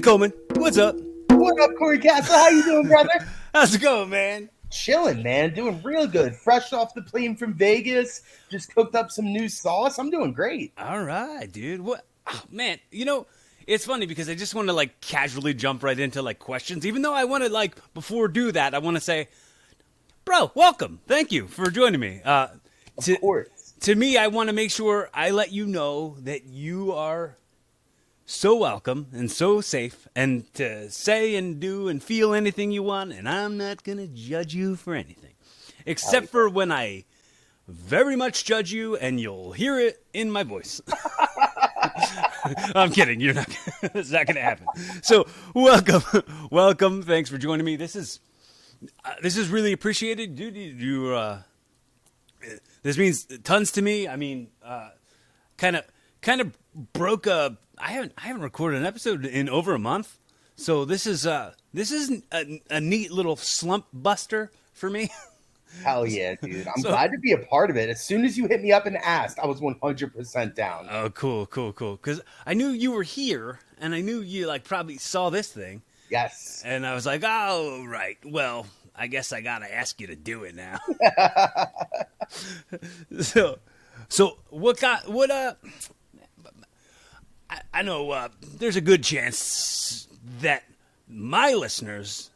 Coleman. What's up? What up, Corey Castle? How you doing, brother? How's it going, man? Chilling, man. Doing real good. Fresh off the plane from Vegas. Just cooked up some new sauce. I'm doing great. All right, dude. What? Oh, man, you know, it's funny because I just want to, like, casually jump right into, like, questions. Even though I want to, like, before do that, I want to say, bro, welcome. Thank you for joining me. Of course. To me, I want to make sure I let you know that you are so welcome and so safe and to say and do and feel anything you want. And I'm not going to judge you for anything except for when I very much judge you, and you'll hear it in my voice. I'm kidding. You're not. It's not going to happen. So welcome. Welcome. Thanks for joining me. This is really appreciated. Dude, this means tons to me. I mean, kind of broke a, I haven't recorded an episode in over a month. So this is a neat little slump buster for me. Hell yeah, dude. I'm glad to be a part of it. As soon as you hit me up and asked, I was 100% down. Oh, cool. Because I knew you were here, and I knew you, like, probably saw this thing. Yes. And I was like, oh, right. Well, I guess I got to ask you to do it now. So I know there's a good chance that my listeners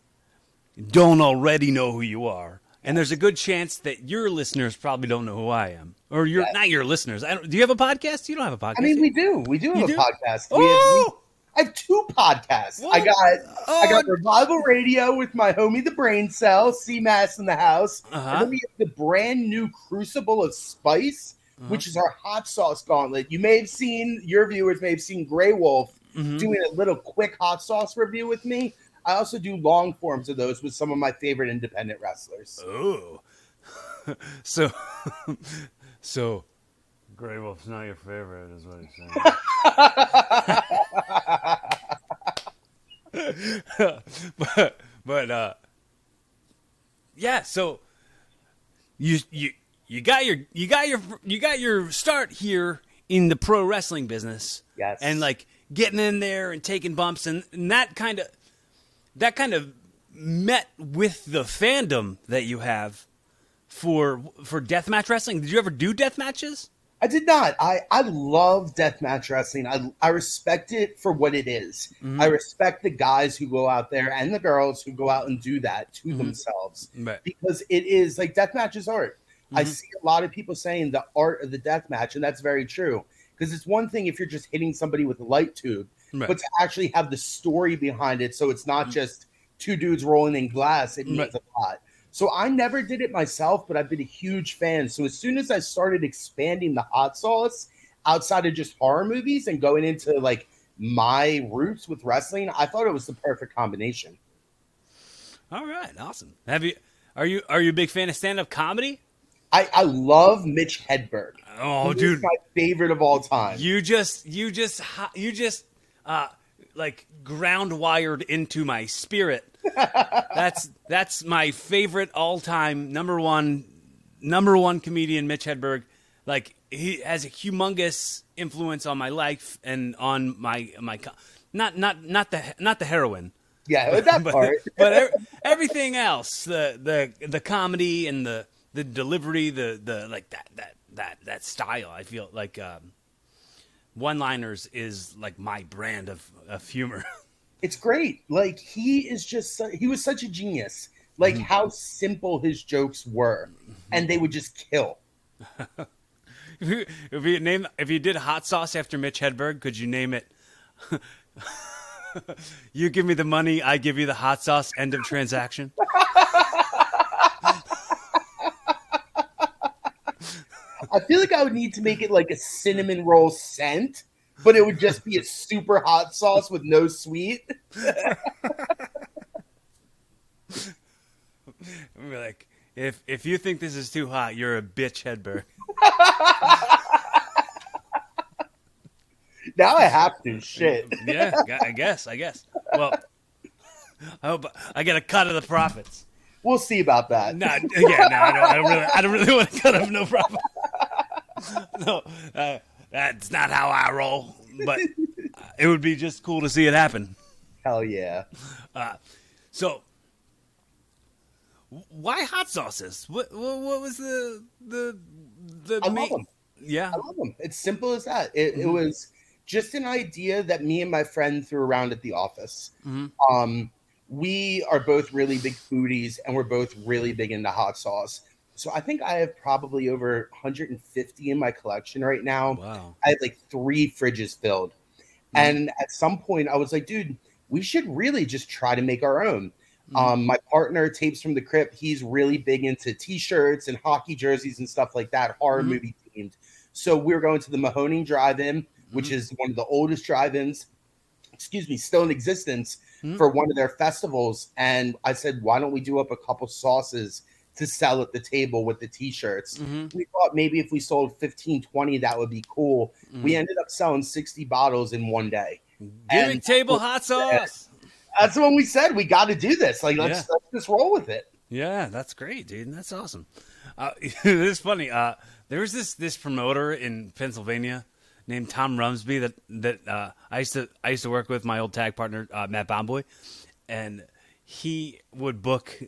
don't already know who you are. And there's a good chance that your listeners probably don't know who I am, or you're not your listeners. Do you have a podcast? You don't have a podcast. I mean, we do have a podcast. Oh! I have two podcasts. What? I got Revival Radio with my homie, the Brain Cell, C-Mass in the house. Uh-huh. And then we have the brand new Crucible of Spice, which is our hot sauce gauntlet. You may have seen, your viewers may have seen Grey Wolf doing a little quick hot sauce review with me. I also do long forms of those with some of my favorite independent wrestlers. Oh, so Grey Wolf's not your favorite, is what he's saying. but yeah. So you got your start here in the pro wrestling business, yes, and like getting in there and taking bumps and that kind of. That kind of met with the fandom that you have for deathmatch wrestling. Did you ever do death matches? I did not. I love deathmatch wrestling. I respect it for what it is. Mm-hmm. I respect the guys who go out there and the girls who go out and do that to themselves. Right. Because it is, like, deathmatch is art. Mm-hmm. I see a lot of people saying the art of the deathmatch, and that's very true. Because it's one thing if you're just hitting somebody with a light tube. Right. But to actually have the story behind it, so it's not just two dudes rolling in glass, it means a lot. So I never did it myself, but I've been a huge fan. So as soon as I started expanding the hot sauce outside of just horror movies and going into, like, my roots with wrestling, I thought it was the perfect combination. All right, awesome. Are you a big fan of stand-up comedy? I love Mitch Hedberg. Oh, dude, my favorite of all time. You just. Like ground wired into my spirit. That's my favorite all time number one comedian, Mitch Hedberg. Like, he has a humongous influence on my life and on my not the heroin. Yeah, that part. but everything else, the comedy and the delivery, the like that style. I feel like. One-liners is, like, my brand of humor. It's great. Like, he was such a genius. Like, how simple his jokes were, and they would just kill. If you did hot sauce after Mitch Hedberg, could you name it? You give me the money, I give you the hot sauce. End of transaction. I feel like I would need to make it like a cinnamon roll scent, but it would just be a super hot sauce with no sweet. We're like, if you think this is too hot, you're a bitch, Hedberg. Now I have to shit. Yeah, I guess. Well, I hope I get a cut of the profits. We'll see about that. I don't really want to cut up no problem. No, that's not how I roll. But it would be just cool to see it happen. Hell yeah. So, why hot sauces? What was the I love them. Yeah. I love them. It's simple as that. It was just an idea that me and my friend threw around at the office. Mm-hmm. We are both really big foodies, and we're both really big into hot sauce. So I think I have probably over 150 in my collection right now. Wow. I have like 3 fridges filled. Mm-hmm. And at some point I was like, dude, we should really just try to make our own. Mm-hmm. My partner, Tapes from the Crypt, he's really big into T-shirts and hockey jerseys and stuff like that, horror mm-hmm. movie themed. So we were going to the Mahoning Drive-In, mm-hmm. which is one of the oldest drive-ins, still in existence, mm-hmm. for one of their festivals. And I said, why don't we do up a couple sauces to sell at the table with the T-shirts. Mm-hmm. We thought maybe if we sold 15, 20, that would be cool. Mm-hmm. We ended up selling 60 bottles in one day. Giving table hot sauce. That's when we said we got to do this. Like, let's just roll with it. Yeah, that's great, dude. That's awesome. This is funny. There was this promoter in Pennsylvania named Tom Rumsby that I used to work with my old tag partner Matt Bomboy, and he would book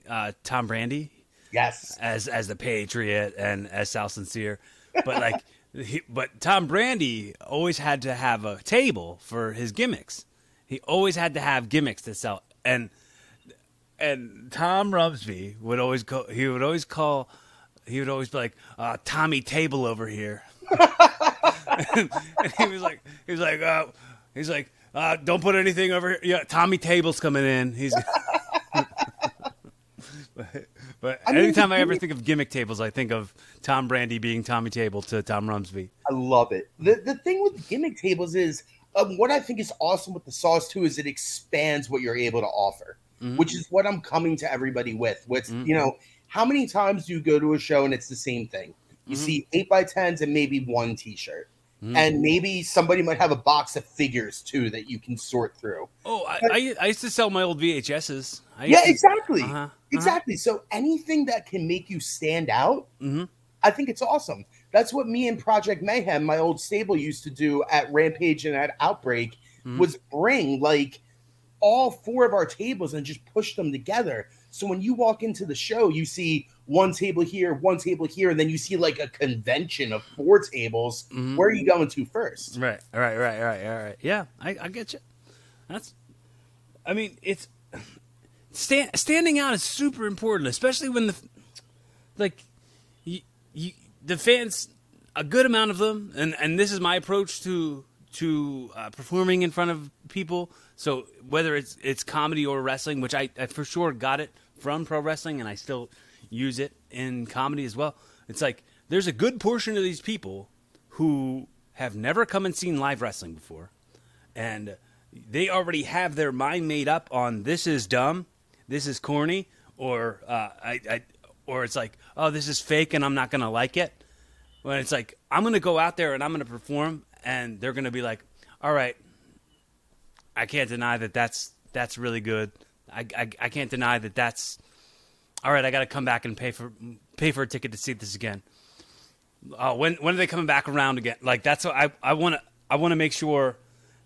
Tom Brandy. Yes, as the Patriot and as South Sincere, but like, but Tom Brandy always had to have a table for his gimmicks. He always had to have gimmicks to sell, and Tom Rumsby would always go. He would always be like, Tommy Table over here, and he was like, don't put anything over here. Yeah, Tommy Table's coming in. He's. But anytime I ever think of gimmick tables, I think of Tom Brandy being Tommy Table to Tom Rumsby. I love it. The thing with gimmick tables is what I think is awesome with the sauce, too, is it expands what you're able to offer, mm-hmm. which is what I'm coming to everybody with. What's mm-hmm. How many times do you go to a show and it's the same thing? You mm-hmm. see 8x10s and maybe one T-shirt. Mm. And maybe somebody might have a box of figures, too, that you can sort through. Oh, I used to sell my old VHSs. Exactly. Uh-huh. Exactly. So anything that can make you stand out, mm-hmm. I think it's awesome. That's what me and Project Mayhem, my old stable, used to do at Rampage and at Outbreak, mm-hmm. was bring, like, all 4 of our tables and just push them together. So when you walk into the show, you see one table here, and then you see like a convention of 4 tables. Mm-hmm. Where are you going to first? Right. Yeah, I get you. It's standing out is super important, especially when the fans, a good amount of them, and this is my approach to performing in front of people. So whether it's comedy or wrestling, which I for sure got it from pro wrestling, and I still use it in comedy as well. It's like there's a good portion of these people who have never come and seen live wrestling before, and they already have their mind made up on this is dumb, this is corny, or or it's like, oh, this is fake and I'm not gonna like it. When it's like, I'm gonna go out there and I'm gonna perform, and they're gonna be like, all right, I can't deny that that's really good. I can't deny that that's all right, I got to come back and pay for a ticket to see this again. When are they coming back around again? Like, that's what I want to make sure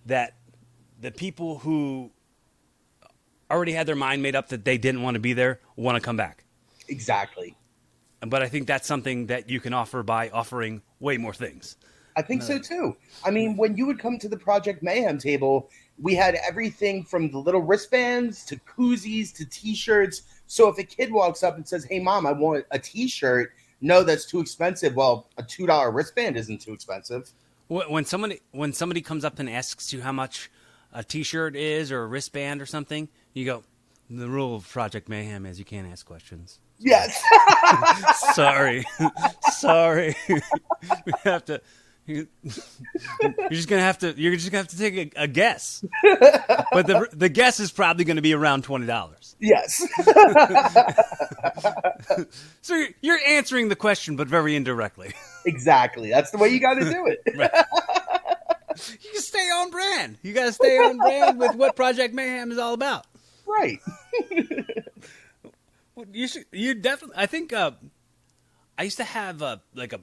that the people who already had their mind made up that they didn't want to be there want to come back. Exactly. But I think that's something that you can offer by offering way more things. I think so too. When you would come to the Project Mayhem table, we had everything from the little wristbands to koozies to T-shirts. So if a kid walks up and says, hey, Mom, I want a T-shirt. No, that's too expensive. Well, a $2 wristband isn't too expensive. When somebody comes up and asks you how much a T-shirt is or a wristband or something, you go, the rule of Project Mayhem is you can't ask questions. Yes. Sorry. We have to. You're just gonna have to take a guess, but the guess is probably gonna be around $20. Yes. So you're answering the question, but very indirectly. Exactly. That's the way you got to do it. Right. You stay on brand. You got to stay on brand with what Project Mayhem is all about. Right. Well, you definitely. I think I used to have like a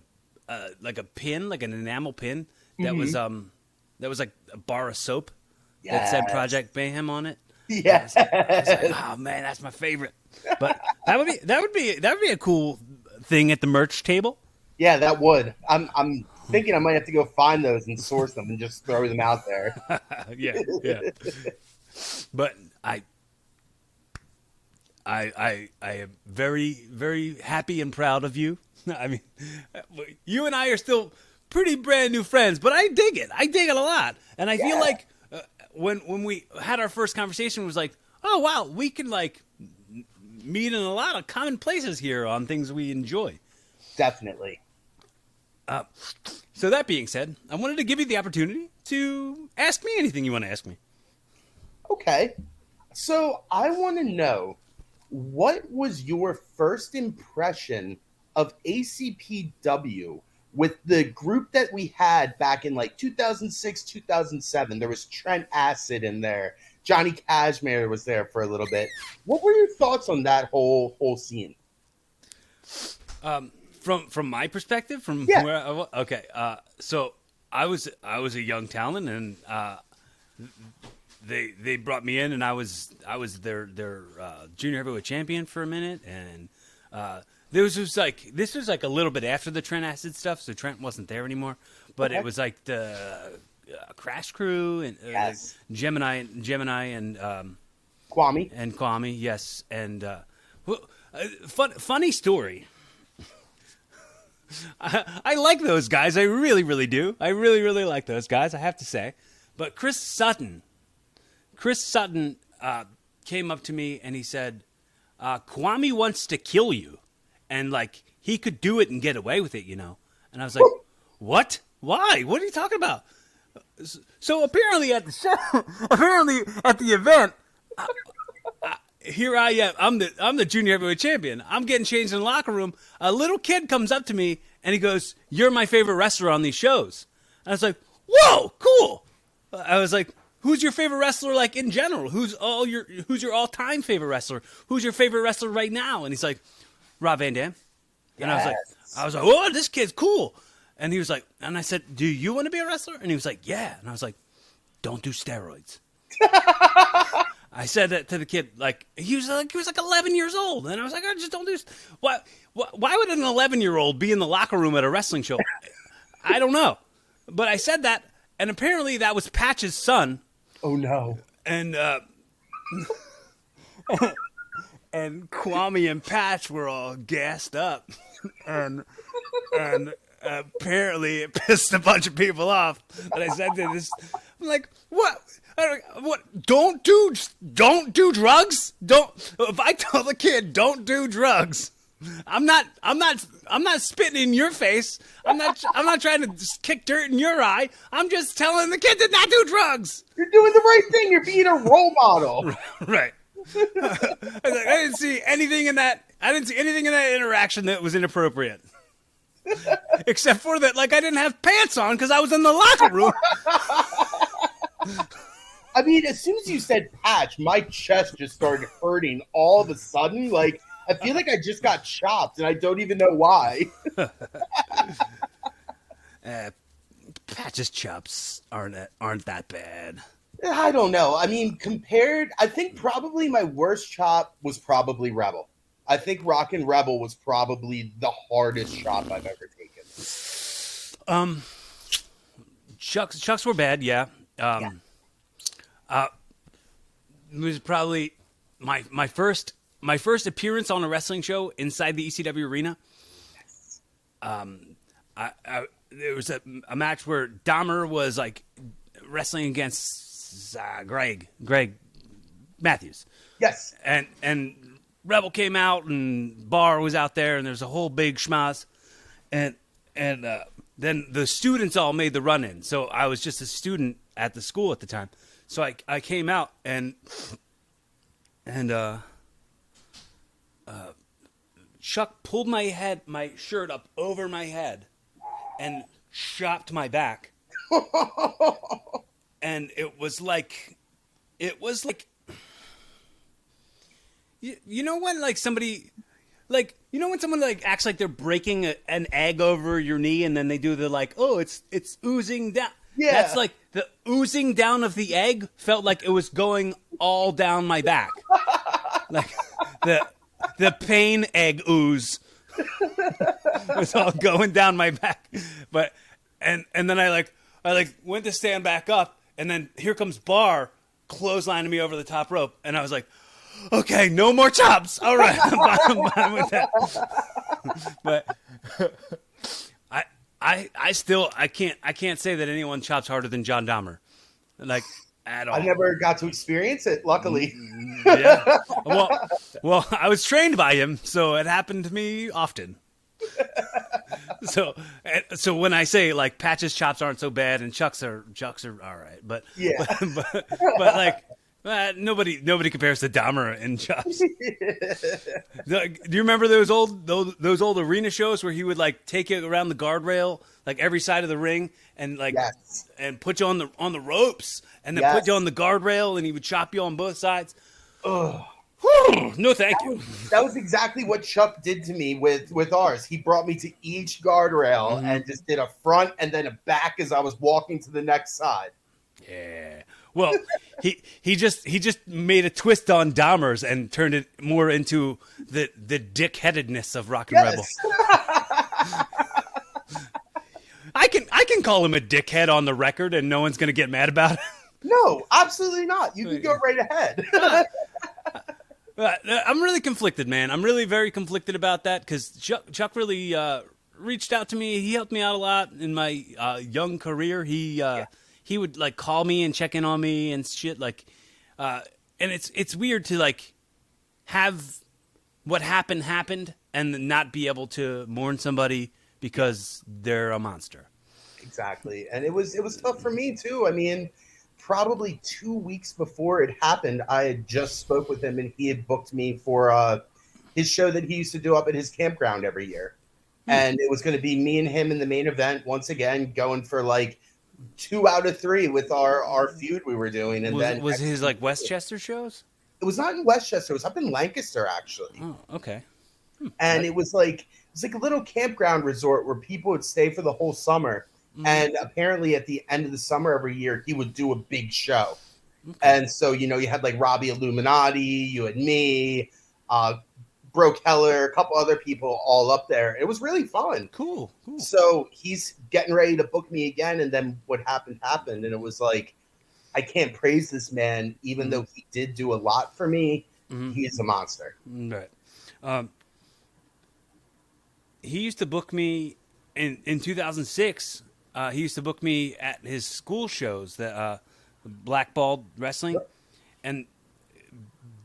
pin, like an enamel pin that mm-hmm. was like a bar of soap that said Project Mayhem on it. Yes. I was like, oh man, that's my favorite. But that would be a cool thing at the merch table. Yeah, that would. I'm thinking I might have to go find those and source them and just throw them out there. Yeah. But I am very, very happy and proud of you. I mean, you and I are still pretty brand new friends, but I dig it. I dig it a lot. And I feel like when we had our first conversation, it was like, oh, wow, we can like meet in a lot of common places here on things we enjoy. Definitely. So that being said, I wanted to give you the opportunity to ask me anything you want to ask me. Okay. So I want to know, what was your first impression of ACPW with the group that we had back in like 2006, 2007? There was Trent Acid in there. Johnny Cashmere was there for a little bit. What were your thoughts on that whole scene? From my perspective, where I was, okay. So I was a young talent, and they brought me in, and I was their junior heavyweight champion for a minute, and this was like a little bit after the Trent Acid stuff, so Trent wasn't there anymore, but it was like the Crash Crew and like Gemini and Kwame and Kwame, yes, and funny story. I like those guys. I really, really do. I really, really like those guys, I have to say. But Chris Sutton came up to me and he said, Kwame wants to kill you. And, like, he could do it and get away with it, you know. And I was like, what? Why? What are you talking about? So apparently at the show, apparently at the event, here I am. I'm the junior heavyweight champion. I'm getting changed in the locker room. A little kid comes up to me and he goes, "You're my favorite wrestler on these shows." And I was like, "Whoa, cool!" I was like, "Who's your favorite wrestler? Like in general, who's your all time favorite wrestler? Who's your favorite wrestler right now?" And he's like, "Rob Van Dam." And I was like, "Oh, this kid's cool." And he was like, and I said, "Do you want to be a wrestler?" And he was like, "Yeah." And I was like, "Don't do steroids." I said that to the kid, like he was like 11 years old, and I was like, I just don't do this. Why would an 11-year-old be in the locker room at a wrestling show? I don't know, but I said that, and apparently that was Patch's son. Oh no! And and Kwame and Patch were all gassed up, and apparently it pissed a bunch of people off. And I said to this, I'm like, what? What? Don't do drugs. If I tell the kid don't do drugs, I'm not spitting in your face. I'm not trying to kick dirt in your eye. I'm just telling the kid to not do drugs. You're doing the right thing. You're being a role model. Right. I didn't see anything in that interaction that was inappropriate. Except for that, like I didn't have pants on because I was in the locker room. I mean, as soon as you said Patch, my chest just started hurting all of a sudden. Like, I feel like I just got chopped, and I don't even know why. Patch's chops aren't that bad. I don't know. I mean, compared, I think probably my worst chop was probably Rebel. I think Rockin' Rebel was probably the hardest chop I've ever taken. Chucks were bad, yeah. It was probably my first appearance on a wrestling show inside the ECW arena. Yes. There was a match where Dahmer was like wrestling against Greg Matthews. Yes. And Rebel came out and Barr was out there, and there's a whole big schmaz, and then the students all made the run in. So I was just a student at the school at the time. So I came out and Chuck pulled my shirt up over my head and chopped my back. And it was like, you know when like somebody, like, you know when someone like acts like they're breaking an egg over your knee, and then they do the like, oh, it's oozing down. Yeah. That's like the oozing down of the egg felt like it was going all down my back. Like the pain egg ooze was all going down my back. But and then I went to stand back up, and then here comes Barr clotheslining me over the top rope, and I was like, okay, no more chops. All right, I'm with that. But I can't say that anyone chops harder than John Dahmer, like at all. I never got to experience it, luckily. Yeah. Well, I was trained by him, so it happened to me often. So when I say like Patch's chops aren't so bad and Chuck's are all right, but yeah, but like. Nobody compares to Dahmer and chops. Do you remember those old arena shows where he would like take you around the guardrail, like every side of the ring, and like yes. and put you on the ropes, and then yes. put you on the guardrail, and he would chop you on both sides. Oh, no, thank you. That was exactly what Chuck did to me with ours. He brought me to each guardrail mm-hmm. and just did a front and then a back as I was walking to the next side. Yeah. Well, he just made a twist on Dahmer's and turned it more into the dickheadedness of Rockin' yes. Rebel. I can call him a dickhead on the record, and no one's gonna get mad about it. No, absolutely not. You can go right ahead. I'm really conflicted, man. I'm really very conflicted about that because Chuck really reached out to me. He helped me out a lot in my young career. He would like call me and check in on me and shit like, and it's weird to like have what happened and not be able to mourn somebody because they're a monster. Exactly. And it was tough for me too. I mean, probably 2 weeks before it happened, I had just spoke with him and he had booked me for his show that he used to do up at his campground every year. Mm-hmm. And it was going to be me and him in the main event once again, going for like 2 out of 3 with our feud we were doing, and was his like Westchester shows. It was not in Westchester; it was up in Lancaster, actually. Oh, okay. And it was like a little campground resort where people would stay for the whole summer. Mm-hmm. And apparently, at the end of the summer every year, he would do a big show. Okay. And so you had like Robbie Illuminati, you had me, Bro Keller, a couple other people all up there. It was really fun. Cool. So he's getting ready to book me again, and then what happened. And it was like, I can't praise this man, even mm-hmm. though he did do a lot for me. Mm-hmm. He's a monster. Right. He used to book me in 2006. He used to book me at his school shows, the Blackballed Wrestling. Yep. And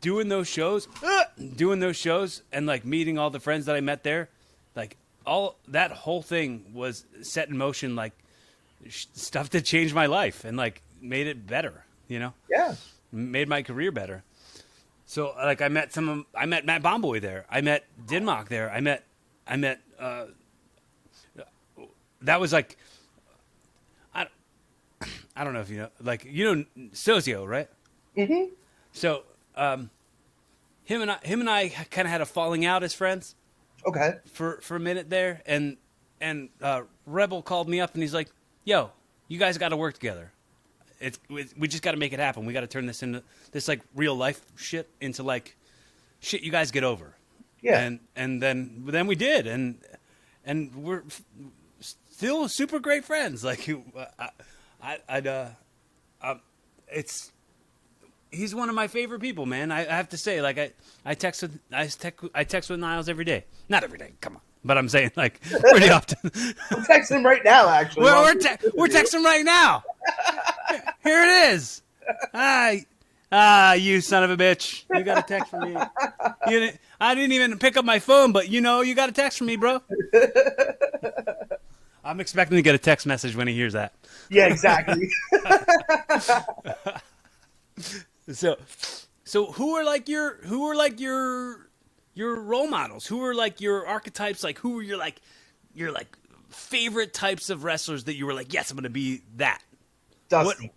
doing those shows and like meeting all the friends that I met there, like all that whole thing was set in motion, like stuff that changed my life and like made it better, yeah, made my career better. So like I met Matt Bomboy there, I met Dinmok there, I met that was like I don't know if Sozio, right? Mm-hmm. So him and I kind of had a falling out as friends. Okay. For a minute there, and Rebel called me up and he's like, "Yo, you guys got to work together. We just got to make it happen. We got to turn this into this like real life shit into like shit you guys get over." Yeah. And then we did, and we're still super great friends. Like it's. He's one of my favorite people, man. I have to say, like, I text with Niles every day. Not every day, come on, but I'm saying like pretty often. We're texting him right now, actually. We're texting right now. Here it is. You son of a bitch! You got a text from me. I didn't even pick up my phone, but you got a text from me, bro. I'm expecting to get a text message when he hears that. Yeah, exactly. So who are like your role models? Who are like your archetypes? Like who are your favorite types of wrestlers that you were like, yes, I'm going to be that? Dusty.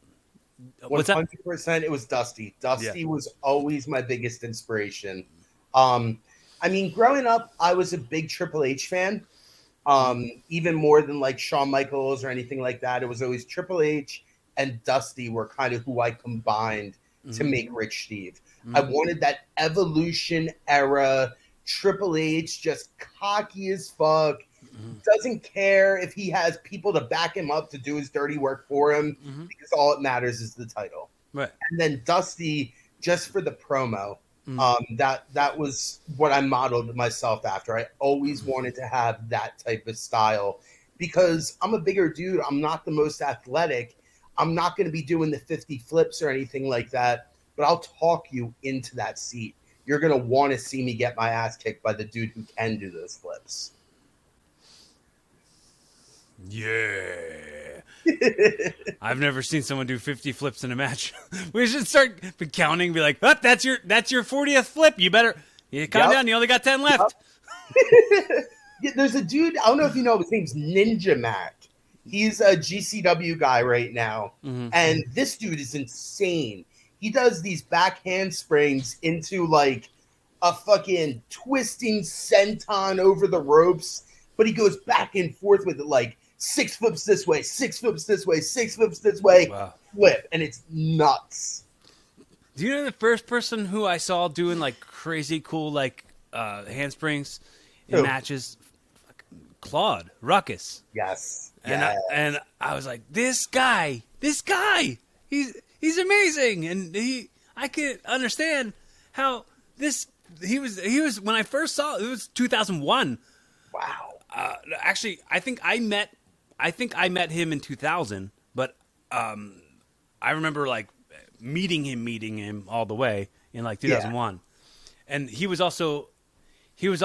What's 100%? It was Dusty. Dusty was always my biggest inspiration. I mean, growing up, I was a big Triple H fan, Even more than like Shawn Michaels or anything like that. It was always Triple H and Dusty were kind of who I combined to make Rich Steve. I wanted that Evolution era Triple H, just cocky as fuck, doesn't care if he has people to back him up to do his dirty work for him, because all it matters is the title. Right. And then Dusty, just for the promo. That was what I modeled myself after. I always wanted to have that type of style because I'm a bigger dude. I'm not the most athletic. I'm not going to be doing the 50 flips or anything like that, but I'll talk you into that seat. You're going to want to see me get my ass kicked by the dude who can do those flips. Yeah. I've never seen someone do 50 flips in a match. We should start counting and be like, oh, that's your 40th flip. You better calm down. You only got 10 left. Yeah, there's a dude, I don't know if you know, his name's Ninja Mac. He's a GCW guy right now. And this dude is insane. He does these back handsprings into like a fucking twisting senton over the ropes, but he goes back and forth with it like, 6 flips this way, 6 flips this way, 6 flips this way, flip, and it's nuts. Do you know the first person who I saw doing like crazy cool like handsprings in matches? Claude Ruckus. Yes. And I was like, this guy, he's amazing, and I could understand how he was when I first saw it. It was 2001. Wow. Actually, I think I met him in 2000, but I remember like meeting him all the way in like 2001, and he was also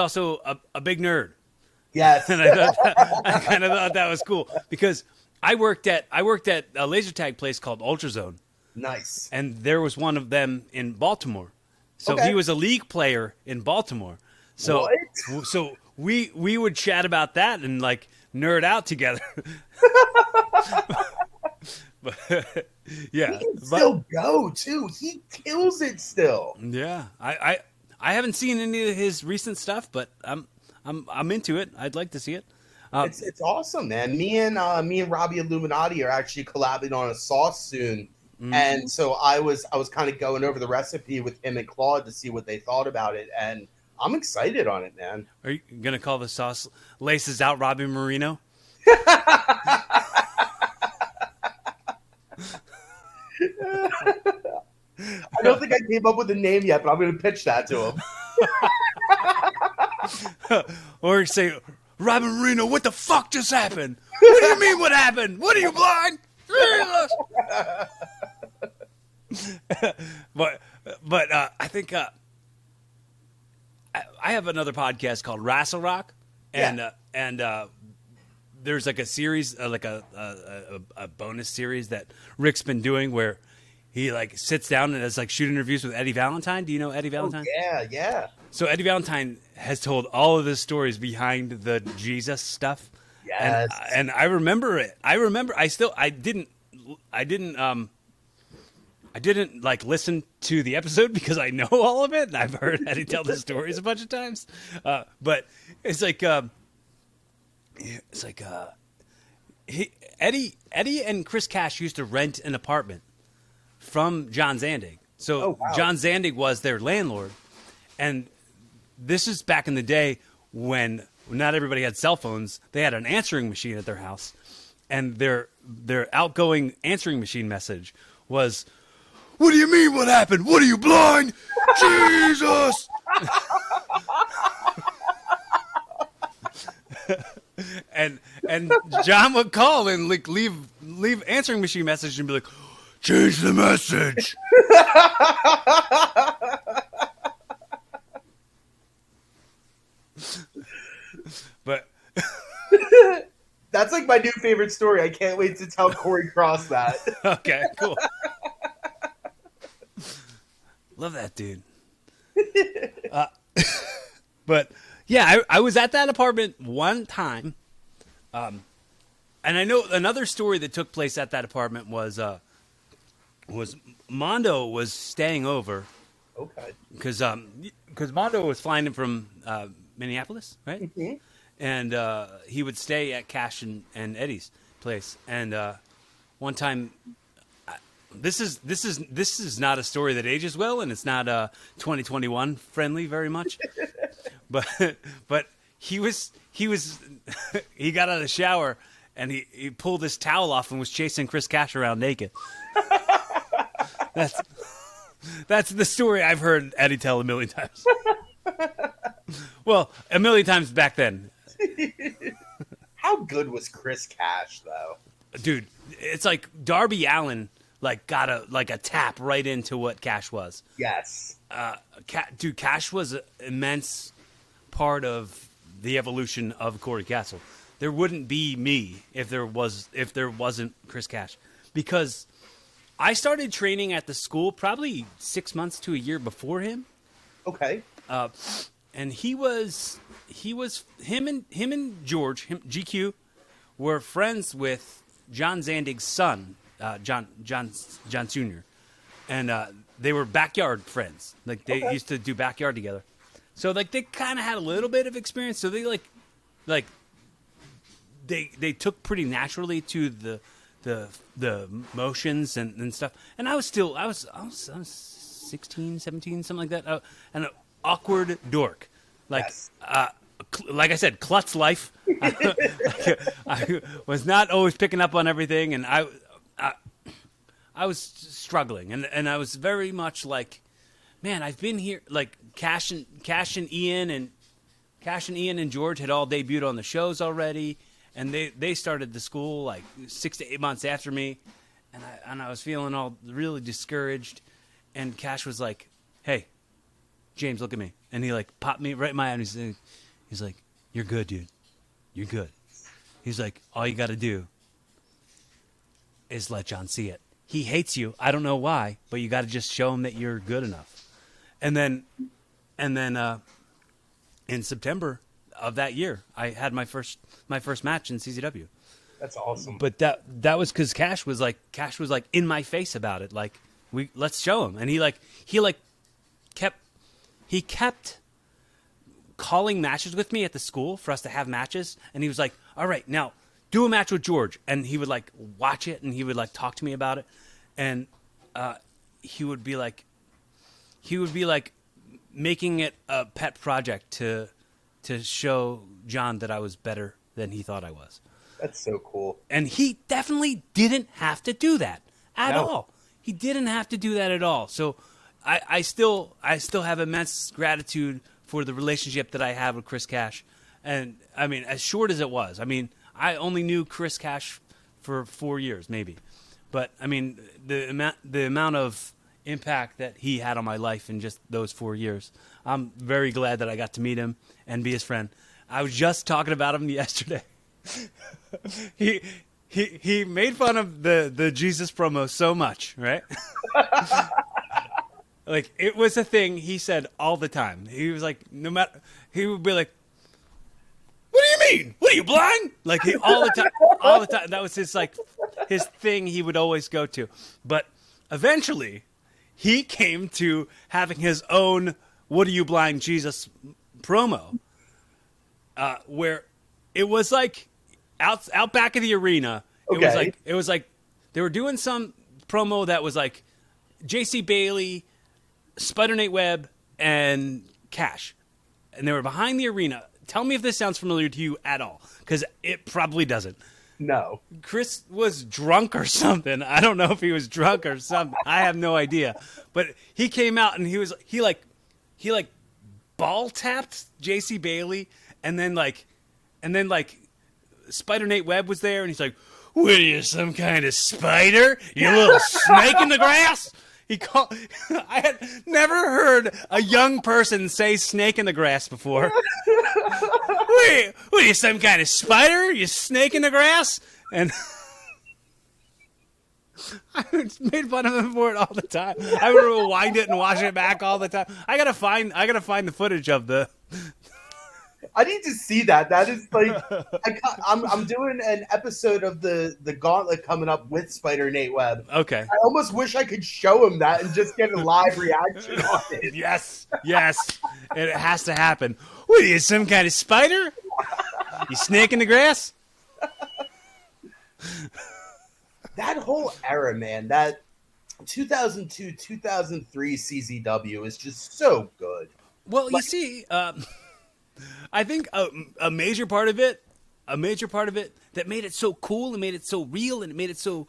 a big nerd. Yes, and I kind of thought that was cool because I worked at a laser tag place called Ultra Zone. Nice, and there was one of them in Baltimore, so he was a league player in Baltimore. So what? So. We would chat about that and like nerd out together. But, yeah, he can still go too. He kills it still. Yeah, I haven't seen any of his recent stuff, but I'm into it. I'd like to see it. It's awesome, man. Me and Robbie Illuminati are actually collabing on a sauce soon, and so I was kind of going over the recipe with him and Claude to see what they thought about it, and I'm excited on it, man. Are you going to call the sauce Laces Out Robbie Marino? I don't think I came up with a name yet, but I'm going to pitch that to him. Or say, Robbie Marino, what the fuck just happened? What do you mean what happened? What are you, blind? But I think... I have another podcast called Wrestle Rock, and there's like a series, like a bonus series that Rick's been doing where he like sits down and does like shoot interviews with Eddie Valentine. Do you know Eddie Valentine? Oh, yeah. So Eddie Valentine has told all of the stories behind the Jesus stuff. Yes, and I remember it. I didn't like listen to the episode because I know all of it, and I've heard Eddie tell the stories a bunch of times. But it's like Eddie and Chris Cash used to rent an apartment from John Zandig. So John Zandig was their landlord, and this is back in the day when not everybody had cell phones. They had an answering machine at their house, and their outgoing answering machine message was, "What do you mean what happened? What are you, blind? Jesus!" and John would call and like leave answering machine message and be like, "Change the message." But that's like my new favorite story. I can't wait to tell Corey Cross that. Okay, cool. Love that dude. But yeah, I was at that apartment one time. And I know another story that took place at that apartment was Mondo was staying over. Okay. Because Mondo was flying in from Minneapolis, right? Mm-hmm. And he would stay at Cash and Eddie's place. And one time, this is not a story that ages well, and it's not 2021 friendly very much. But he was he got out of the shower and he pulled his towel off and was chasing Chris Cash around naked. That's the story I've heard Eddie tell a million times. Well, a million times back then. How good was Chris Cash though? Dude, it's like Darby Allin got a tap right into what Cash was. Yes. Dude, Cash was an immense part of the evolution of Corey Castle. There wouldn't be me if there wasn't Chris Cash, because I started training at the school probably 6 months to a year before him. Okay. And him and George, GQ, were friends with John Zandig's son, John Jr. And they were backyard friends. Like they used to do backyard together. So like they kind of had a little bit of experience. So they they took pretty naturally to the motions and stuff. And I was 16, 17, something like that. And an awkward dork. Like I said, klutz life. I was not always picking up on everything, and I was struggling, and I was very much like, man, I've been here. Like Cash and Ian and George had all debuted on the shows already, and they started the school like 6 to 8 months after me, and I was feeling all really discouraged, and Cash was like, "Hey, James, look at me," and he like popped me right in my eye, and he's like, "You're good, dude. You're good." He's like, "All you got to do is let John see it. He hates you. I don't know why, but you got to just show him that you're good enough." And then in September of that year, I had my first match in CZW. That's awesome. But that was because Cash was like in my face about it. Like, let's show him. And he kept calling matches with me at the school for us to have matches. And he was like, "All right, now do a match with George," and he would like watch it, and he would like talk to me about it, and he would be like making it a pet project to show John that I was better than he thought I was. That's so cool. And he definitely didn't have to do that at all. He didn't have to do that at all. So I still have immense gratitude for the relationship that I have with Chris Cash, and I mean, as short as it was, I mean, I only knew Chris Cash for 4 years, maybe. But, I mean, the amount of impact that he had on my life in just those 4 years, I'm very glad that I got to meet him and be his friend. I was just talking about him yesterday. He made fun of the Jesus promo so much, right? Like, it was a thing he said all the time. He was like, no matter, he would be like, "What do you mean? What are you, blind?" Like all the time. That was his his thing he would always go to. But eventually, he came to having his own "What are you, blind, Jesus" promo, where it was like out back of the arena. Okay. It was like they were doing some promo that was like J.C. Bailey, Spider Nate Webb, and Cash, and they were behind the arena. Tell me if this sounds familiar to you at all, because it probably doesn't. No. Chris was drunk or something. I don't know if he was drunk or something. I have no idea. But he came out and he ball tapped J.C. Bailey, and then Spider Nate Webb was there, and he's like, "What are you, some kind of spider? You little snake in the grass?" He called. I had never heard a young person say "snake in the grass" before. What are you, some kind of spider? You snake in the grass? And I made fun of him for it all the time. I would rewind it and watch it back all the time. I gotta find the footage of the. I need to see that. That is like, I'm doing an episode of the Gauntlet coming up with Spider Nate Webb. Okay. I almost wish I could show him that and just get a live reaction on it. Yes. It has to happen. What are you, some kind of spider? You snake in the grass? That whole era, man, that 2002, 2003 CZW is just so good. Well, like, you see, I think a major part of it that made it so cool and made it so real and it made it so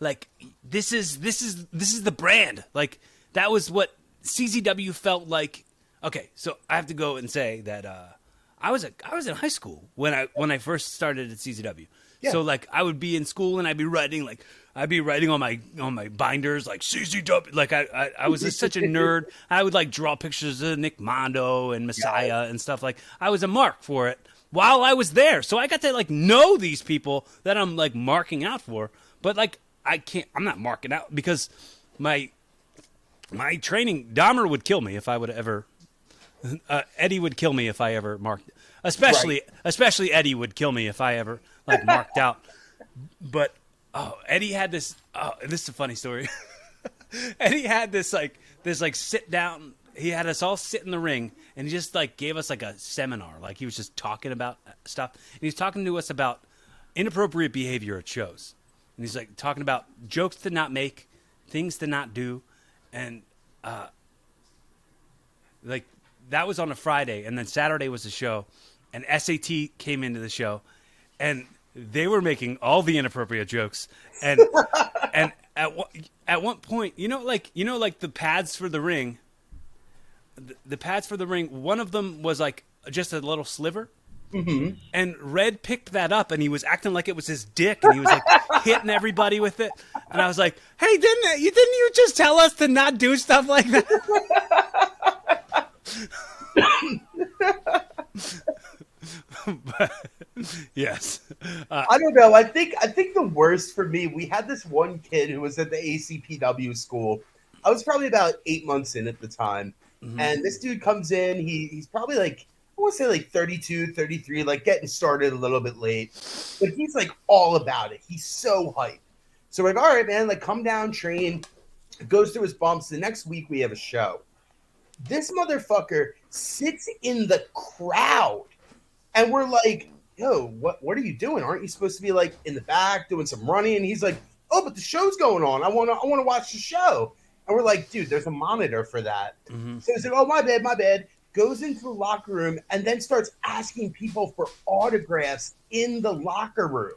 like this is the brand. Like that was what CZW felt like. Okay, so I have to go and say that I was in high school when I first started at CZW. Yeah. So like I would be in school and I'd be writing on my binders like CZW. Like I was just such a nerd. I would like draw pictures of Nick Mondo and Messiah and stuff. Like I was a mark for it while I was there. So I got to like know these people that I'm like marking out for. But like I'm not marking out because my training, Dahmer would kill me if I would ever. Eddie would kill me if I ever marked. Especially Eddie would kill me if I ever like marked out. But Eddie had this. Oh, this is a funny story. Eddie had this sit down. He had us all sit in the ring, and he just like gave us like a seminar. Like he was just talking about stuff, and he's talking to us about inappropriate behavior at shows, and he's like talking about jokes to not make, things to not do, and like. That was on a Friday, and then Saturday was the show, and SAT came into the show, and they were making all the inappropriate jokes, and and at one point, like the pads for the ring, one of them was like just a little sliver, mm-hmm. and Red picked that up, and he was acting like it was his dick, and he was like hitting everybody with it, and I was like, hey, didn't you just tell us to not do stuff like that? But, yes. I don't know. I think the worst for me, we had this one kid who was at the ACPW school. I was probably about 8 months in at the time. Mm-hmm. And this dude comes in. He's probably like, I want to say like 32, 33, like getting started a little bit late. But he's like all about it. He's so hyped. So we're like, all right, man, like come down, train. Goes through his bumps. The next week we have a show. This motherfucker sits in the crowd, and we're like, yo, what are you doing? Aren't you supposed to be like in the back doing some running? And he's like, oh, but the show's going on. I want to watch the show. And we're like, dude, there's a monitor for that. Mm-hmm. So he's like, oh, my bad. Goes into the locker room and then starts asking people for autographs in the locker room.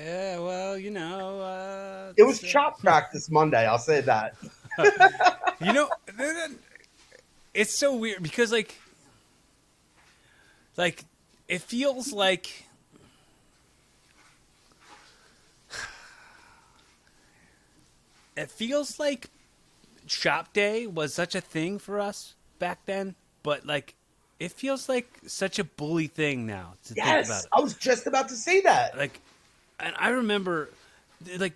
Yeah, well, it was chop practice Monday, I'll say that. It's so weird because like it feels like Shop Day was such a thing for us back then, but like it feels like such a bully thing now to think about it. I was just about to say that. And I remember,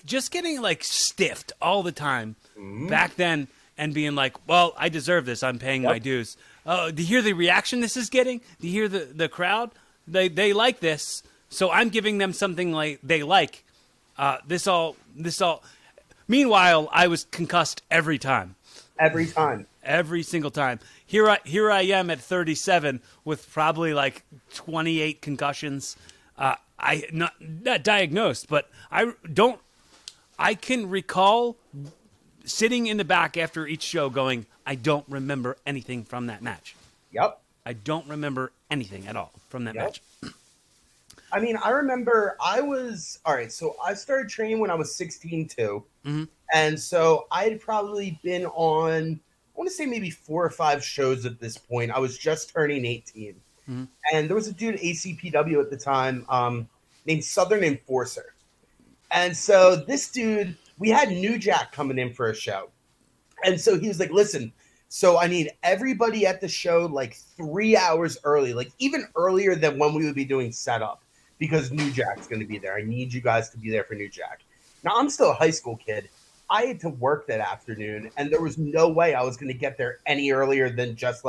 just getting, stiffed all the time back then and being like, well, I deserve this. I'm paying my dues. Oh, do you hear the reaction this is getting? Do you hear the crowd? They like this, so I'm giving them something like they like. This all. Meanwhile, I was concussed every time. Every time. Every single time. Here I am at 37 with probably, 28 concussions. I not diagnosed, but I can recall sitting in the back after each show going, I don't remember anything from that match. Yep. I don't remember anything at all from that match. I mean, I remember so I started training when I was 16 too. Mm-hmm. And so I had probably been on, I want to say maybe 4 or 5 shows at this point. I was just turning 18. Mm-hmm. And there was a dude at ACPW at the time named Southern Enforcer. And so this dude, we had New Jack coming in for a show. And so he was like, listen, so I need everybody at the show 3 hours early, even earlier than when we would be doing setup because New Jack's going to be there. I need you guys to be there for New Jack. Now, I'm still a high school kid. I had to work that afternoon, and there was no way I was going to get there any earlier than just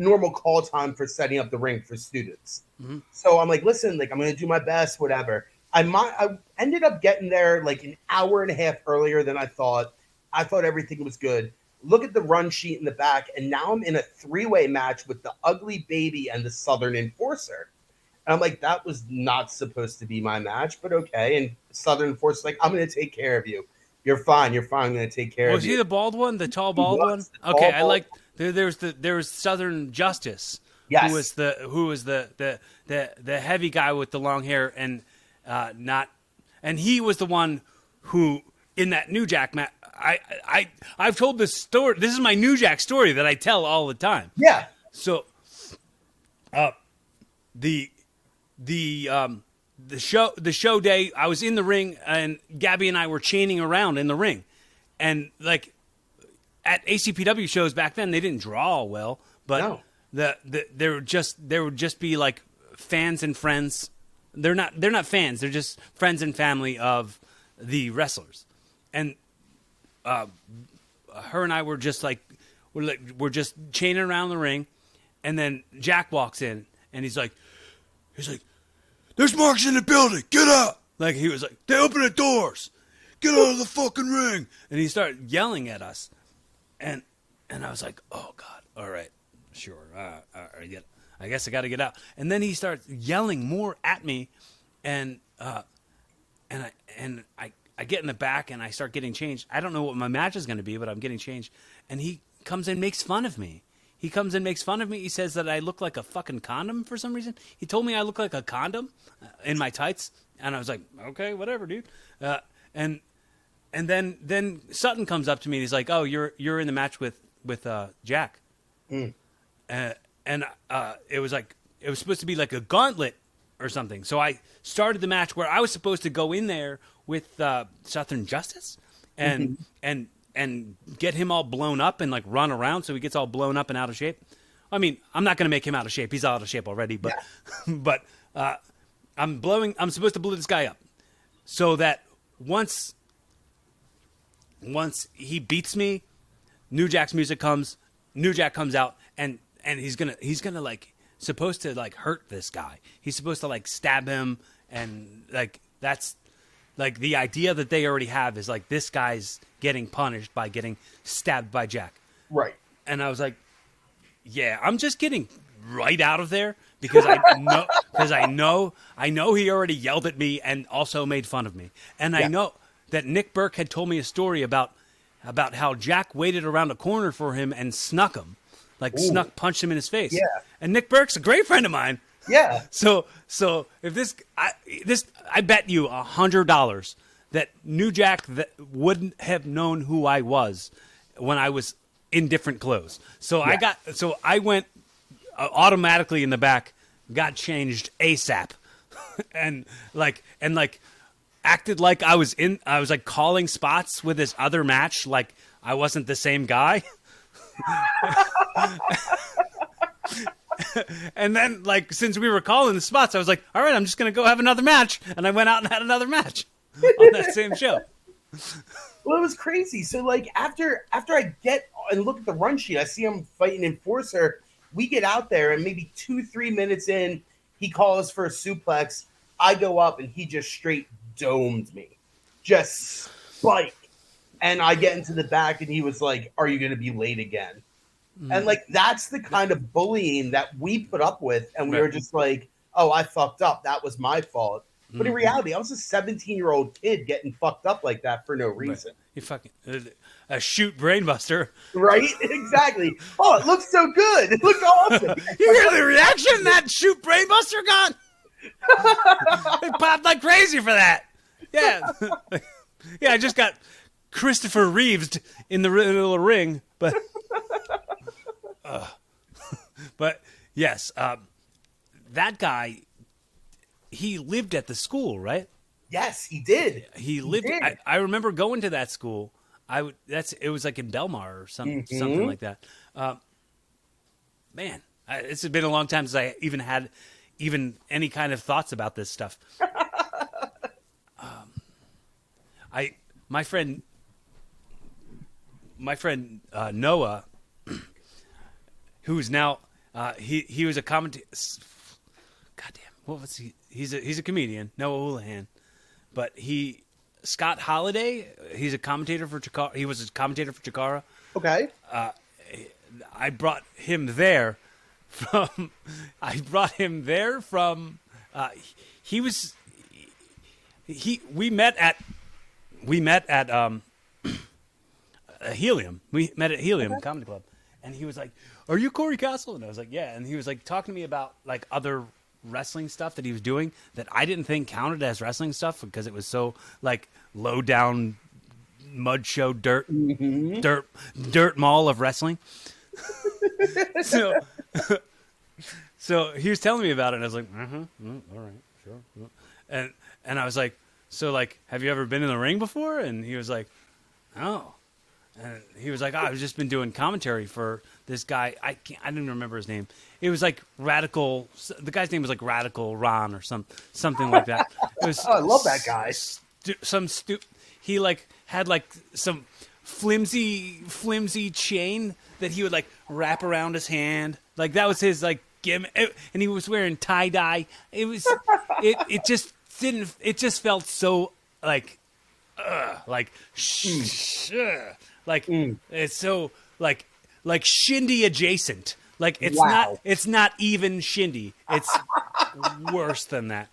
normal call time for setting up the ring for students. Mm-hmm. So I'm like, listen, I'm going to do my best, whatever. I ended up getting there an hour and a half earlier than I thought. I thought everything was good. Look at the run sheet in the back, and now I'm in a three-way match with the Ugly Baby and the Southern Enforcer. And I'm like, that was not supposed to be my match, but okay. And Southern Enforcer's like, I'm going to take care of you. You're fine. You're fine. I'm going to take care of you. Was he the bald one? The tall bald one? Okay, I like there was Southern Justice. Yes. Who was the heavy guy with the long hair and he was the one who in that New Jack match. I've told this story. This is my New Jack story that I tell all the time. Yeah. So, the show day, I was in the ring and Gabby and I were chaining around in the ring, and like at ACPW shows back then they didn't draw well, but no. there would just be like fans and friends. They're not fans. They're just friends and family of the wrestlers, and. Her and I were just like, we're just chaining around the ring, and then Jack walks in and he's like, "There's marks in the building, get up!" Like he was like, "They open the doors, get out of the fucking ring!" And he started yelling at us, and I was like, "Oh God, all right, sure, I guess I got to get out." And then he starts yelling more at me, and I get in the back and I start getting changed. I don't know what my match is going to be, but I'm getting changed. And he comes and makes fun of me. He says that I look like a fucking condom for some reason. He told me I look like a condom in my tights. And I was like, okay, whatever, dude. And then Sutton comes up to me and he's like, oh, you're in the match with Jack. Mm. It was supposed to be like a gauntlet or something. So I started the match where I was supposed to go in there with Southern Justice and mm-hmm. and get him all blown up and like run around so he gets all blown up and out of shape. I mean, I'm not going to make him out of shape. He's out of shape already, but yeah. but I'm supposed to blow this guy up so that once he beats me, New Jack's music comes, New Jack comes out and he's going to like supposed to like hurt this guy. He's supposed to like stab him and like that's like, the idea that they already have is, like, this guy's getting punished by getting stabbed by Jack. Right. And I was like, yeah, I'm just getting right out of there because I know he already yelled at me and also made fun of me. And yeah. I know that Nick Burke had told me a story about how Jack waited around a corner for him and snuck him. Like, ooh. Snuck, punched him in his face. Yeah. And Nick Burke's a great friend of mine. Yeah. So if I bet you $100 that New Jack that wouldn't have known who I was when I was in different clothes. So yeah. I went automatically in the back, got changed ASAP, and acted like I was calling spots with this other match, like I wasn't the same guy. And then, like, since we were calling the spots, I was like, all right, I'm just going to go have another match. And I went out and had another match on that same show. Well, it was crazy. So, like, after I get and look at the run sheet, I see him fighting Enforcer. We get out there, and maybe 2-3 minutes in, he calls for a suplex. I go up, and he just straight domed me. Just spike. And I get into the back, and he was like, are you going to be late again? And, like, that's the kind of bullying that we put up with. And we right. were just like, oh, I fucked up. That was my fault. But in reality, I was a 17-year-old kid getting fucked up like that for no reason. Right. You fucking a shoot brainbuster. Right? Exactly. Oh, it looks so good. It looks awesome. You hear the reaction that shoot brainbuster got? It popped like crazy for that. Yeah. Yeah, I just got Christopher Reeves in the little ring. But... But yes, that guy, he lived at the school, right? Yes, he did. He lived. Did. I remember going to that school. It was like in Belmar or something like that. It's been a long time since I even had any kind of thoughts about this stuff. My friend Noah. Who's now? He was a commentator. Goddamn, what was he? He's a comedian, Noah Houlihan, but Scott Holiday. He was a commentator for Chikara, Okay. I brought him there from. He was. We met at Helium. We met at Helium Comedy Club, and he was like, "Are you Corey Castle?" And I was like, "Yeah." And he was like talking to me about like other wrestling stuff that he was doing that I didn't think counted as wrestling stuff because it was so like low down mud show dirt dirt mall of wrestling. So he was telling me about it, and I was like, all right, sure. And I was like, so like, have you ever been in the ring before? And he was like, no. And he was like, oh, I've just been doing commentary for this guy. I didn't remember his name. It was like Radical. The guy's name was like Radical Ron or something like that. It was, oh, I love that guy. He like had like some flimsy chain that he would like wrap around his hand. Like that was his like gimmick. And he was wearing tie dye. It was it just felt so like it's so like shindy adjacent. Like it's not even shindy. It's worse than that.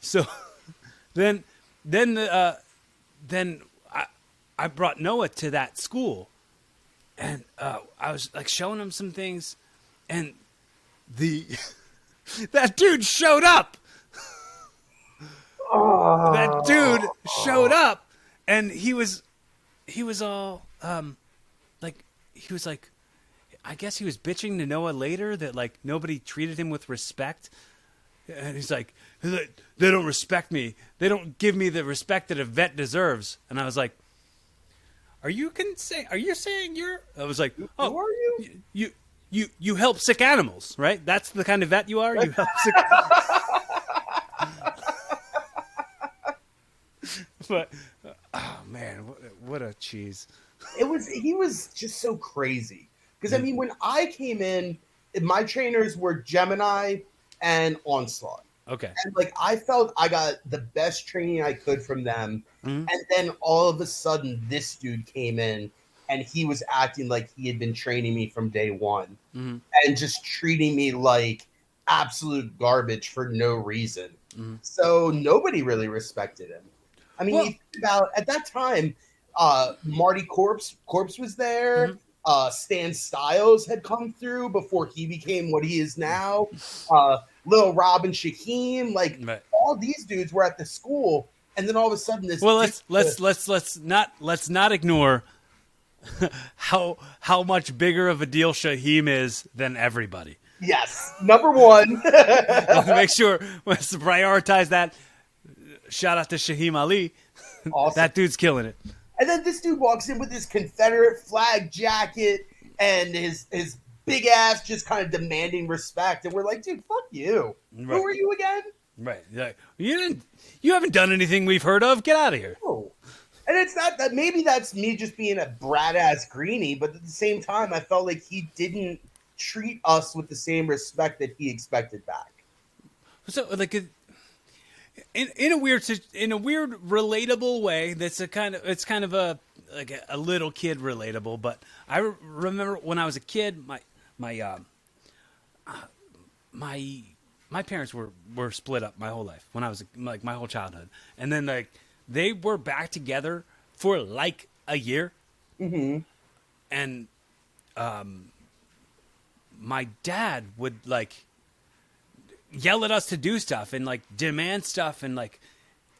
So then I brought Noah to that school, and I was like showing him some things, and that dude showed up. Oh. That dude showed up, and he was all he was like, I guess he was bitching to Noah later that like nobody treated him with respect, and he's like, they don't respect me, they don't give me the respect that a vet deserves. And I was like, are you saying I was like, oh, who are you? You help sick animals, right? That's the kind of vet you are. You help sick. But oh man, what a cheese! He was just so crazy. Because I mean, when I came in, my trainers were Gemini and Onslaught. Okay. And like I felt I got the best training I could from them, and then all of a sudden this dude came in and he was acting like he had been training me from day one, and just treating me like absolute garbage for no reason. So nobody really respected him. I mean, at that time, Marty Corpse was there. Stan Styles had come through before he became what he is now. Lil Rob and Shaheem, like all these dudes were at the school, and then all of a sudden this. Well, let's not ignore how much bigger of a deal Shaheem is than everybody. Yes, number one. Make sure let's prioritize that. Shout out to Shaheem Ali. Awesome. That dude's killing it. And then this dude walks in with his Confederate flag jacket and his big ass just kind of demanding respect. And we're like, dude, fuck you. Right. Who are you again? Right. Like, you haven't done anything we've heard of. Get out of here. No. And it's not that, maybe that's me just being a brat ass greenie, but at the same time, I felt like he didn't treat us with the same respect that he expected back. So like In a weird relatable way, that's kind of a little kid relatable. But I remember when I was a kid, my parents were split up my whole life when I was like my whole childhood, and then like they were back together for like a year, and my dad would like yell at us to do stuff and like demand stuff and like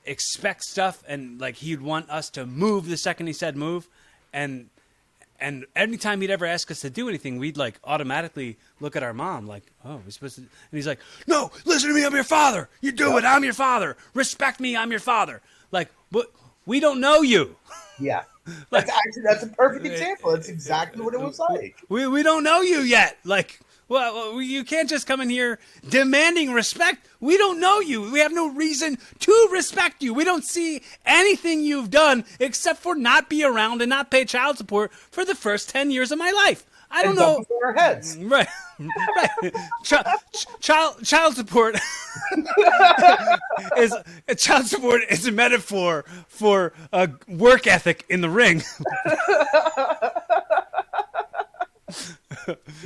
expect stuff, and like he'd want us to move the second he said move, and anytime he'd ever ask us to do anything, we'd like automatically look at our mom like, oh, we're supposed to. And he's like, no, listen to me, I'm your father, you do it, I'm your father, respect me, I'm your father. Like, but we don't know you. Yeah. Like, that's a perfect example. That's exactly what it was like. We don't know you yet. Like, well, you can't just come in here demanding respect. We don't know you. We have no reason to respect you. We don't see anything you've done except for not be around and not pay child support for the first 10 years of my life. I don't know. Our heads. Right. Right. Child support is a metaphor for a work ethic in the ring.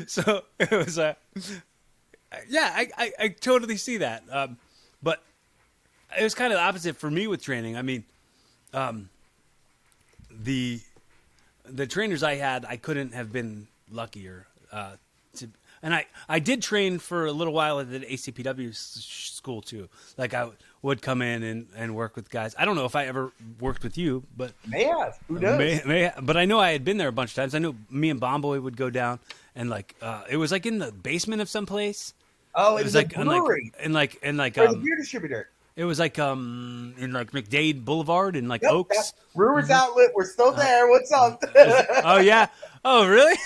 So it was a, yeah, I totally see that. But it was kind of the opposite for me with training. I mean, the trainers I had, I couldn't have been luckier. And I did train for a little while at the ACPW school too. Like I would come in and work with guys. I don't know if I ever worked with you, but may have. Who knows? But I know I had been there a bunch of times. I know me and Bomboy would go down and like it was like in the basement of some place. Oh, it was like a brewery and like beer distributor. It was like in like McDade Boulevard and like yep, Oaks. Brewers Outlet. We're still there. What's up? Oh yeah. Oh really?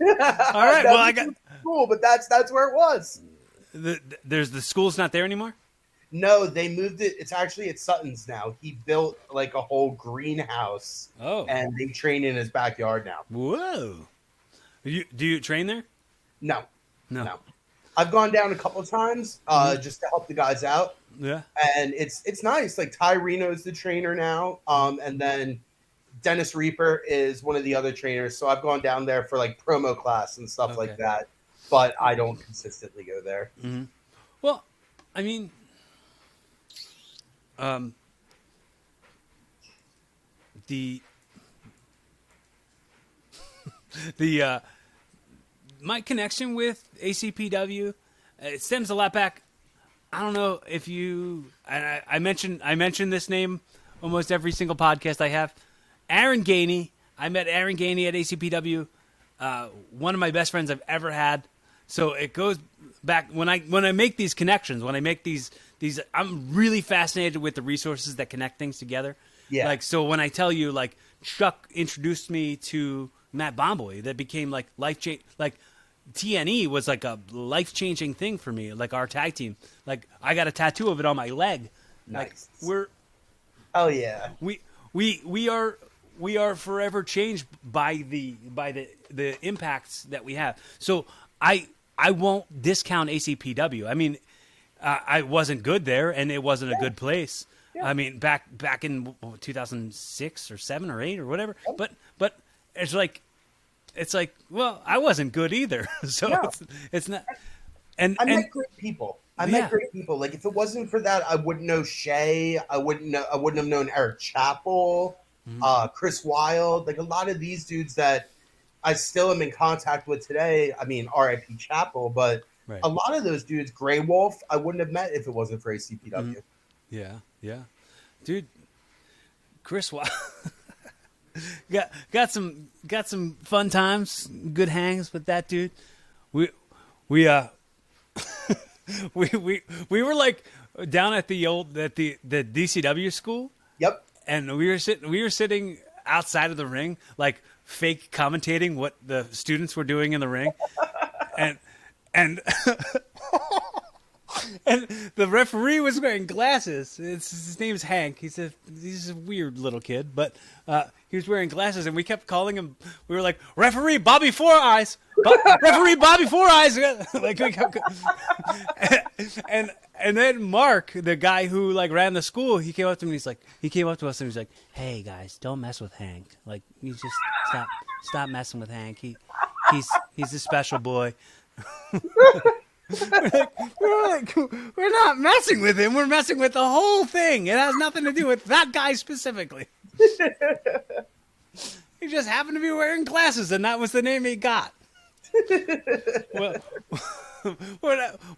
All right. Well, I got cool, but that's where it was. The school's not there anymore. No, they moved it. It's actually at Sutton's now. He built like a whole greenhouse. Oh, and they train in his backyard now. Whoa. Do you train there? No. I've gone down a couple of times just to help the guys out. Yeah, and it's nice. Like Ty Reno's the trainer now, and then Dennis Reaper is one of the other trainers. So I've gone down there for like promo class and stuff like that, but I don't consistently go there. Mm-hmm. Well, I mean, my connection with ACPW, it stems a lot back. I don't know if you, and I mentioned this name almost every single podcast I have. Aaron Gainey. I met Aaron Gainey at ACPW, one of my best friends I've ever had. So it goes back when I make these connections, when I make these I'm really fascinated with the resources that connect things together. Yeah. Like so when I tell you like Chuck introduced me to Matt Bomboy, that became like TNE was like a life-changing thing for me, like our tag team. Like I got a tattoo of it on my leg. Nice. Like oh yeah. We are forever changed by the impacts that we have. So I won't discount ACPW. I mean, I wasn't good there, and it wasn't a good place. Yeah. I mean, back in 2006 or 7 or 8 or whatever. Yeah. But it's like well, I wasn't good either. So no. It's not. And I met great people. I met great people. Like if it wasn't for that, I wouldn't know Shay. I wouldn't have known Eric Chappell, Chris Wilde. Like a lot of these dudes that I still am in contact with today. I mean, R.I.P. Chappell, but a lot of those dudes, Grey Wolf, I wouldn't have met if it wasn't for ACPW. Mm-hmm. Yeah, dude, Chris Wilde got some fun times, good hangs with that dude. We We were like down at the DCW school. Yep. And we were sitting outside of the ring, like fake commentating what the students were doing in the ring, and and the referee was wearing glasses. His name's Hank. He's a weird little kid, but he was wearing glasses, and we kept calling him. We were like, referee Bobby Four Eyes, referee Bobby Four Eyes. Like we kept, and then Mark, the guy who like ran the school, he came up to us and he's like, hey guys, don't mess with Hank. Like you just stop messing with Hank. He's a special boy. We're not messing with him. We're messing with the whole thing. It has nothing to do with that guy specifically. He just happened to be wearing glasses, and that was the name he got. Well,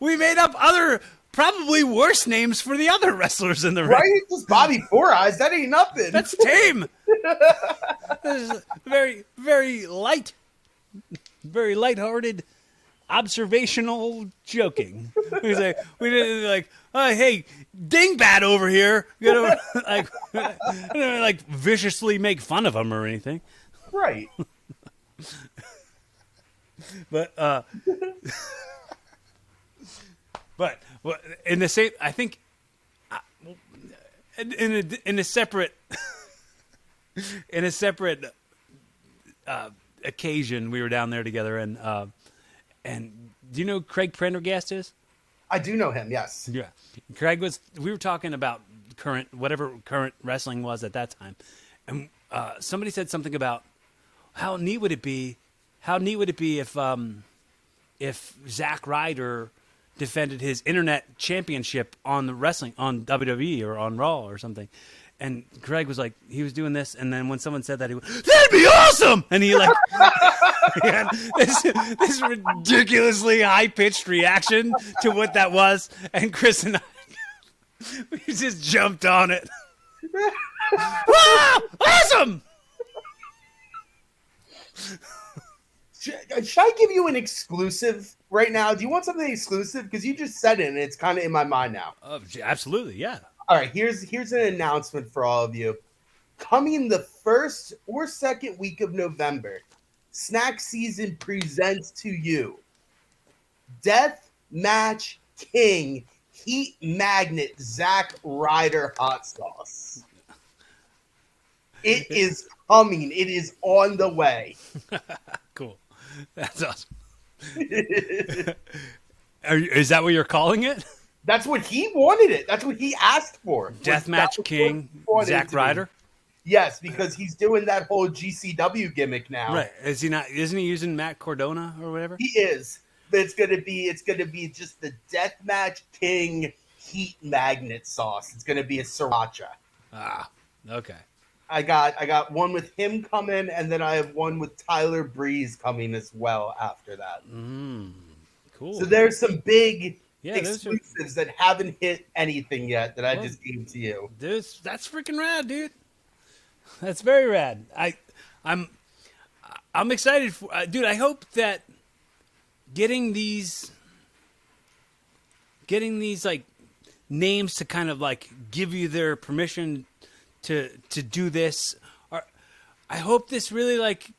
we made up other probably worse names for the other wrestlers in the ring. Right? Just Bobby Four Eyes. That ain't nothing. That's tame. This is very, very light, very lighthearted. Observational joking. We didn't like, oh, hey, dingbat over here. You know, like, I don't like viciously make fun of him or anything. Right. But, but in the same, I think in a separate occasion, we were down there together and do you know who Craig Prendergast is? I do know him, yes. Yeah. Craig we were talking about whatever current wrestling was at that time. And somebody said something about how neat would it be How neat would it be if Zack Ryder defended his internet championship on the wrestling on WWE or on Raw or something? And Greg was like, he was doing this, and then when someone said that, he went, "That'd be awesome!" And he like, this ridiculously high-pitched reaction to what that was, and Chris and I, we just jumped on it. Wow! Awesome! Should I give you an exclusive right now? Do you want something exclusive? Because you just said it, and it's kind of in my mind now. Absolutely, yeah. All right, here's an announcement for all of you. Coming the first or second week of November, Snack Season presents to you Death Match King Heat Magnet Zack Ryder Hot Sauce. It is coming. It is on the way. Cool. That's awesome. Is that what you're calling it? That's what he wanted it. That's what he asked for. Deathmatch King, Zack Ryder? Yes, because he's doing that whole GCW gimmick now. Right. Is he not? Isn't he using Matt Cardona or whatever? He is. But it's gonna be just the Deathmatch King Heat Magnet sauce. It's gonna be a sriracha. Ah, okay. I got one with him coming, and then I have one with Tyler Breeze coming as well after that. Cool. So there's some big exclusives that haven't hit anything yet that I just gave to you. Dude, that's freaking rad, dude. That's very rad. I'm excited for, dude. I hope that getting these like names to kind of like give you their permission to do this. I hope this really like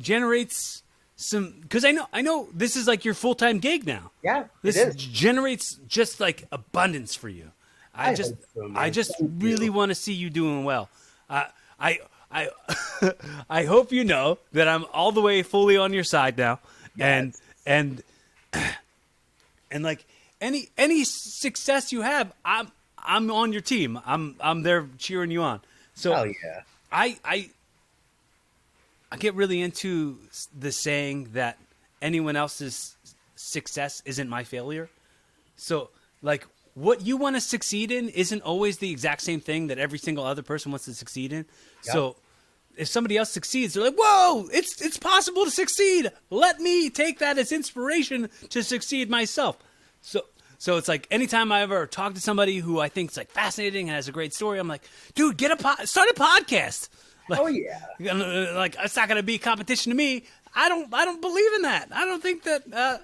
generates some, because I know this is like your full-time gig now. Yeah, this generates just like abundance for you. I just really want to see you doing well. I hope you know that I'm all the way fully on your side now. Yes. And like any success you have, I'm on your team. I'm there cheering you on. So hell yeah. I get really into the saying that anyone else's success isn't my failure. So like what you want to succeed in isn't always the exact same thing that every single other person wants to succeed in. Yep. So if somebody else succeeds, they're like, whoa, it's possible to succeed. Let me take that as inspiration to succeed myself. So it's like anytime I ever talk to somebody who I think is like fascinating and has a great story, I'm like, dude, start a podcast. Like, oh yeah! Like it's not going to be competition to me. I don't believe in that. I don't think that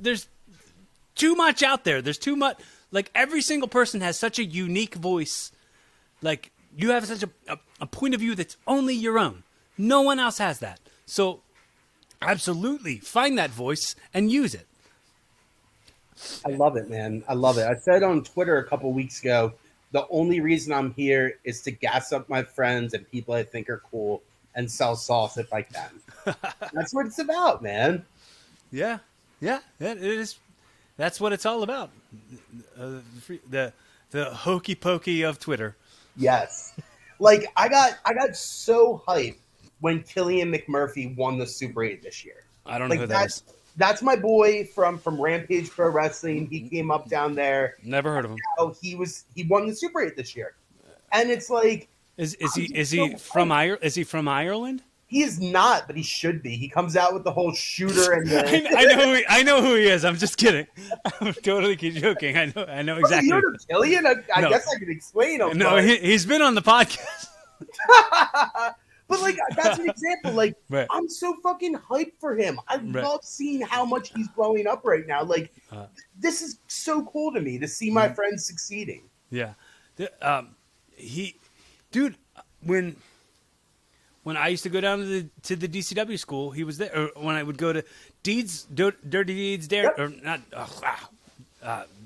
there's too much out there. There's too much. Like every single person has such a unique voice. Like you have such a point of view that's only your own. No one else has that. So absolutely find that voice and use it. I love it, man. I love it. I said on Twitter a couple weeks ago, the only reason I'm here is to gas up my friends and people I think are cool and sell sauce if I can. That's what it's about, man. Yeah. Yeah. It is. That's what it's all about. The hokey pokey of Twitter. Yes. Like I got so hyped when Killian McMurphy won the Super 8 this year. I don't know who that is. That's my boy from Rampage Pro Wrestling. He came up down there. Never heard of him. He won the Super 8 this year, and it's like is he from Ireland? He is not, but he should be. He comes out with the whole shooter and the... I know who he is. I'm just kidding. I'm totally joking. I know exactly. Well, Killian? I guess I can explain him. No, he's been on the podcast. But, like, that's an example. Like, right. I'm so fucking hyped for him. I love seeing how much he's blowing up right now. Like, this is so cool to me to see my friends succeeding. Yeah. Dude, when I used to go down to the DCW school, he was there. Or when I would go to Deeds, Dirty Deeds,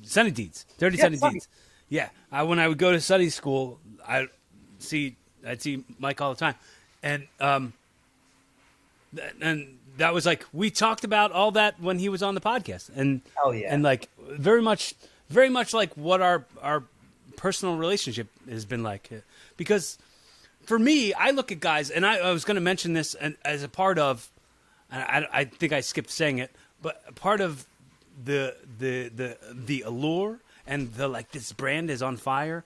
Sunny Deeds. Dirty Sunny Deeds. Yeah. When I would go to Sunny's school, I'd see Mike all the time. And and that was like we talked about all that when he was on the podcast, and and like very much like what our personal relationship has been like. Because for me, I look at guys, and I was going to mention this, and as a part of I think I skipped saying it, but part of the allure and the like, this brand is on fire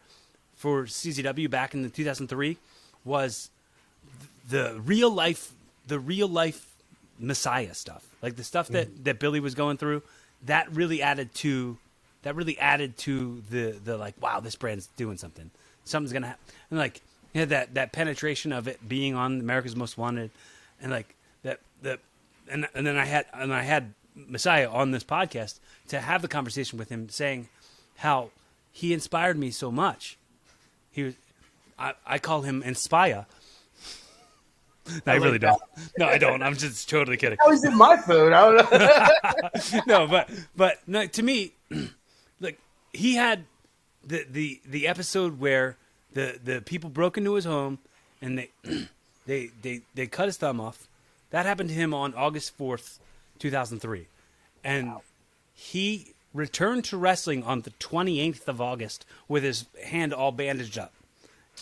for CZW back in the 2003 was the real life Messiah stuff, like the stuff that Billy was going through, that really added to the like, wow, this brand's doing something, something's gonna happen, and like that penetration of it being on America's Most Wanted, and like then I had Messiah on this podcast to have the conversation with him, saying how he inspired me so much. He was, I call him Inspire. No, I really don't. No, I don't. I'm just totally kidding. That was in my food. I don't know. No, but no, to me, like, he had the episode where the people broke into his home and they cut his thumb off. That happened to him on August 4th, 2003. And wow. He returned to wrestling on the 28th of August with his hand all bandaged up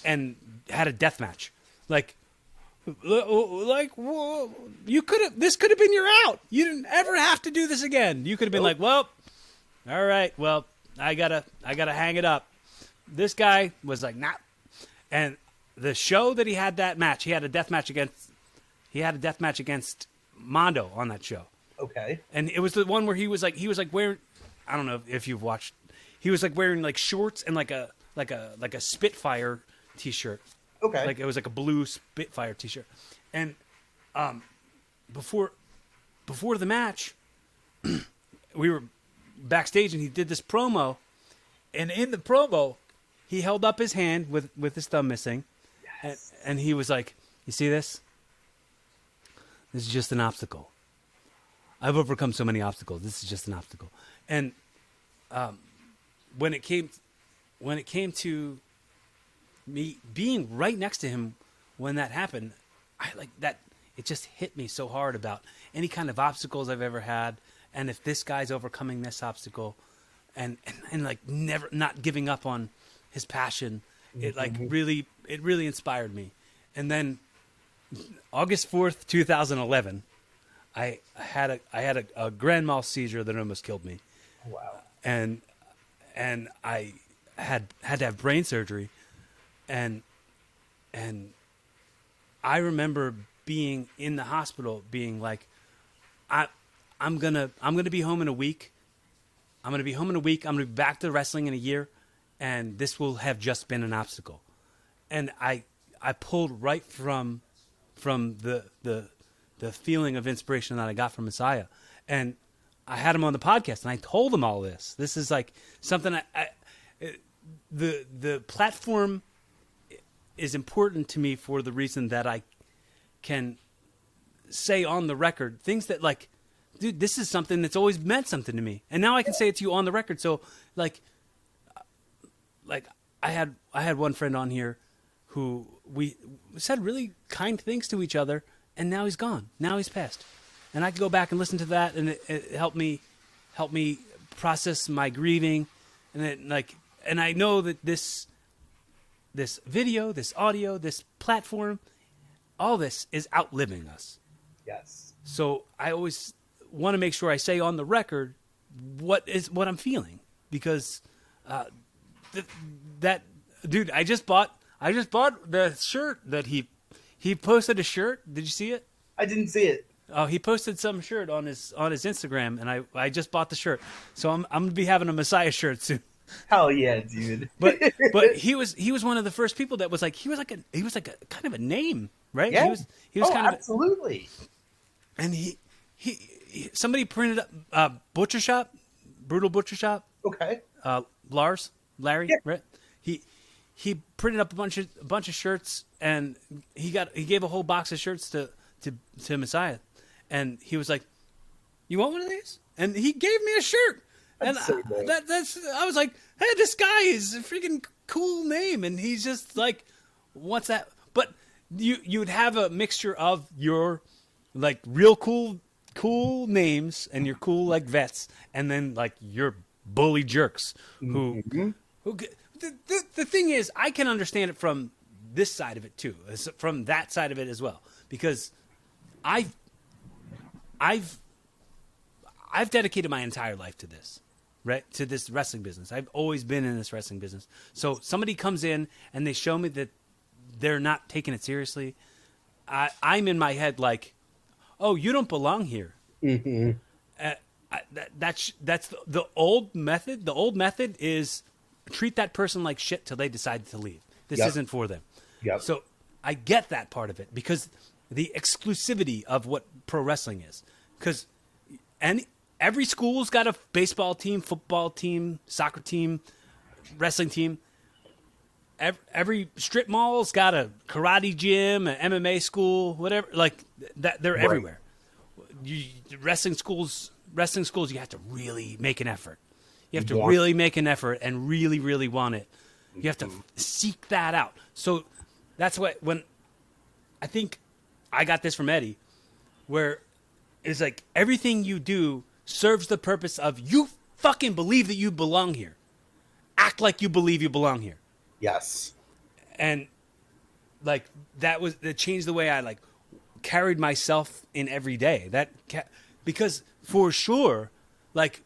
and had a death match. Like, whoa, you could have, this could have been your out. You didn't ever have to do this again. You could have been like, well, all right, well, I gotta hang it up. This guy was like, nah. And the show that he had that match, he had a death match against Mondo on that show. Okay. And it was the one where he was like wearing, I don't know if you've watched, he was like wearing like shorts and like a Spitfire t-shirt. Okay. Like it was like a blue Spitfire t-shirt. And before the match, we were backstage and he did this promo, and in the promo he held up his hand with his thumb missing. Yes. And he was like, "You see this? This is just an obstacle. I've overcome so many obstacles. This is just an obstacle." And when it came to me being right next to him when that happened, I like that. It just hit me so hard about any kind of obstacles I've ever had, and if this guy's overcoming this obstacle, and like never not giving up on his passion, it like really inspired me. And then August 4th, 2011, I had a grand mal seizure that almost killed me. Wow. And I had to have brain surgery. And I remember being in the hospital, being like, I'm gonna be home in a week. I'm gonna be home in a week. I'm gonna be back to wrestling in a year, and this will have just been an obstacle. And I pulled right from the feeling of inspiration that I got from Messiah. And I had him on the podcast, and I told him all this. This is like something the platform is important to me for the reason that I can say on the record things that, like, dude, this is something that's always meant something to me, and now I can say it to you on the record. So like I had one friend on here who we said really kind things to each other, and now he's gone, now he's passed, and I could go back and listen to that, and it helped me process my grieving, and it like, and I know that this video, this audio, this platform, all this is outliving us. Yes. So I always want to make sure I say on the record what I'm feeling, because that dude, I just bought the shirt that he posted a shirt. Did you see it? I didn't see it. Oh, he posted some shirt on his Instagram, and I just bought the shirt. So I'm gonna be having a Messiah shirt soon. Hell yeah, dude! But he was one of the first people that was like, he was like a kind of a name, right? Yeah. He was kind of absolutely. And he somebody printed up Butcher Shop, Brutal Butcher Shop. Okay. Larry, yeah. Right? He printed up a bunch of shirts, and he gave a whole box of shirts to Messiah, and he was like, "You want one of these?" And he gave me a shirt. And I was like, hey, this guy is a freaking cool name. And he's just like, what's that? But you would have a mixture of your like real cool names and your cool like vets. And then like your bully jerks who the thing is, I can understand it from this side of it too. From that side of it as well, because I I've dedicated my entire life to this, right? To this wrestling business. I've always been in this wrestling business. So somebody comes in and they show me that they're not taking it seriously. I'm in my head like, oh, you don't belong here. Mm-hmm. That's the old method. The old method is treat that person like shit till they decide to leave. This isn't for them. Yep. So I get that part of it because the exclusivity of what pro wrestling is. Because every school's got a baseball team, football team, soccer team, wrestling team. Every strip mall's got a karate gym, an MMA school, whatever. Like that, they're everywhere. Wrestling schools, you have to really make an effort. You have to really make an effort and really, really want it. You have to seek that out. So that's what, when I think I got this from Eddie, where it's like everything you do serves the purpose of you fucking believe that you belong here. Act like you believe you belong here. Yes. And like that changed the way I like carried myself in every day. Because for sure, like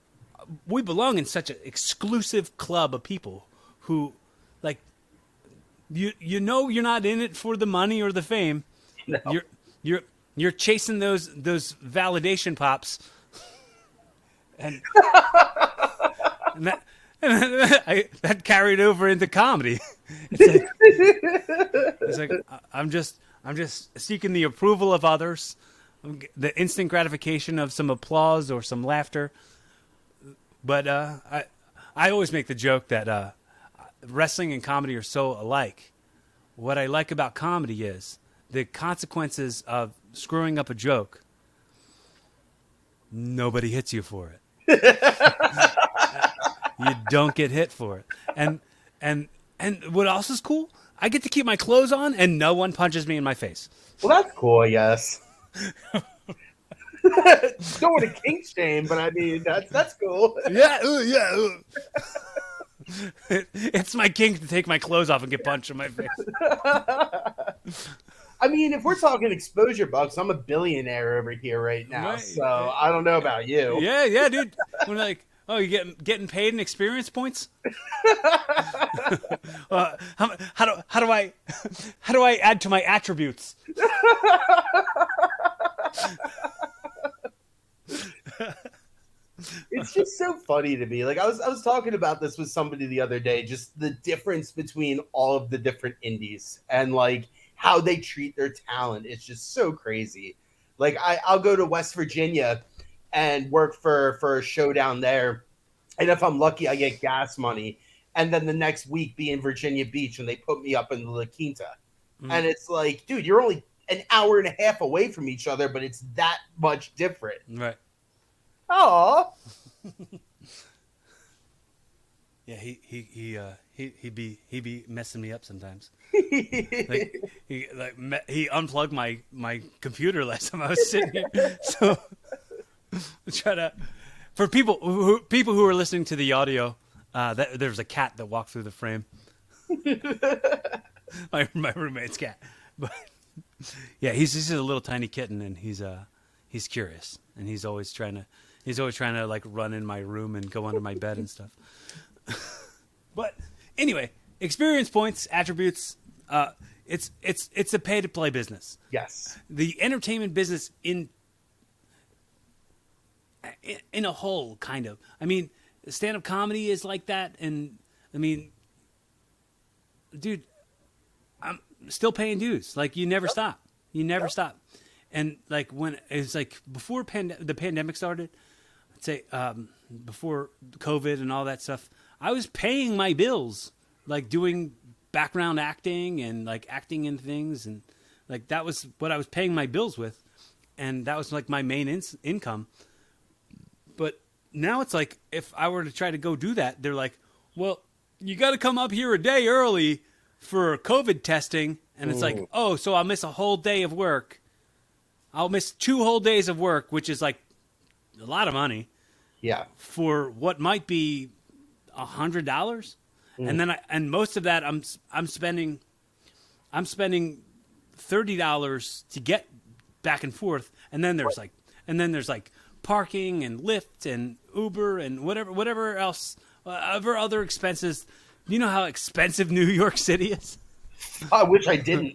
we belong in such an exclusive club of people who like, you know, you're not in it for the money or the fame. No. You're chasing those validation pops. and that carried over into comedy. It's like I'm just seeking the approval of others. The instant gratification of some applause or some laughter. But I always make the joke that wrestling and comedy are so alike. What I like about comedy is the consequences of screwing up a joke. Nobody hits you for it. You don't get hit for it. And what else is cool? I get to keep my clothes on and no one punches me in my face. Well, that's cool, yes. Don't want to kink shame, but I mean that's cool. Yeah. It's my kink to take my clothes off and get punched in my face. I mean, if we're talking exposure bucks, I'm a billionaire over here right now, right. So I don't know about you. Yeah, dude. We're like, oh, you getting paid in experience points? How do I add to my attributes? It's just so funny to me. Like I was talking about this with somebody the other day, just the difference between all of the different indies and like how they treat their talent. It's just so crazy. Like I'll go to West Virginia and work for a show down there. And if I'm lucky, I get gas money. And then the next week be in Virginia Beach and they put me up in La Quinta. Mm. And it's like, dude, you're only an hour and a half away from each other, but it's that much different. Right. Oh. Yeah, he be messing me up sometimes. He unplugged my computer last time I was sitting here. So for people who are listening to the audio, there's a cat that walked through the frame. my roommate's cat, but yeah, he's a little tiny kitten, and he's curious, and he's always trying to like run in my room and go under my bed and stuff. But anyway, experience points, attributes, it's a pay to play business. Yes, the entertainment business in a whole, kind of. I mean, stand-up comedy is like that, and I mean, dude, I'm still paying dues. Like, you never stop. You never stop. And like when it's like before the pandemic started, I'd say before COVID and all that stuff, I was paying my bills, like doing background acting and like acting in things, and like that was what I was paying my bills with, and that was like my main income. Now it's like, if I were to try to go do that, they're like, well, you got to come up here a day early for COVID testing. And it's like, oh, so I'll miss a whole day of work. I'll miss 2 whole days of work, which is like a lot of money. Yeah. For what might be $100. And then most of that I'm spending $30 to get back and forth. And then there's like, And then there's like parking and Lyft and Uber and whatever else, whatever other expenses. You know how expensive New York City is? I wish I didn't.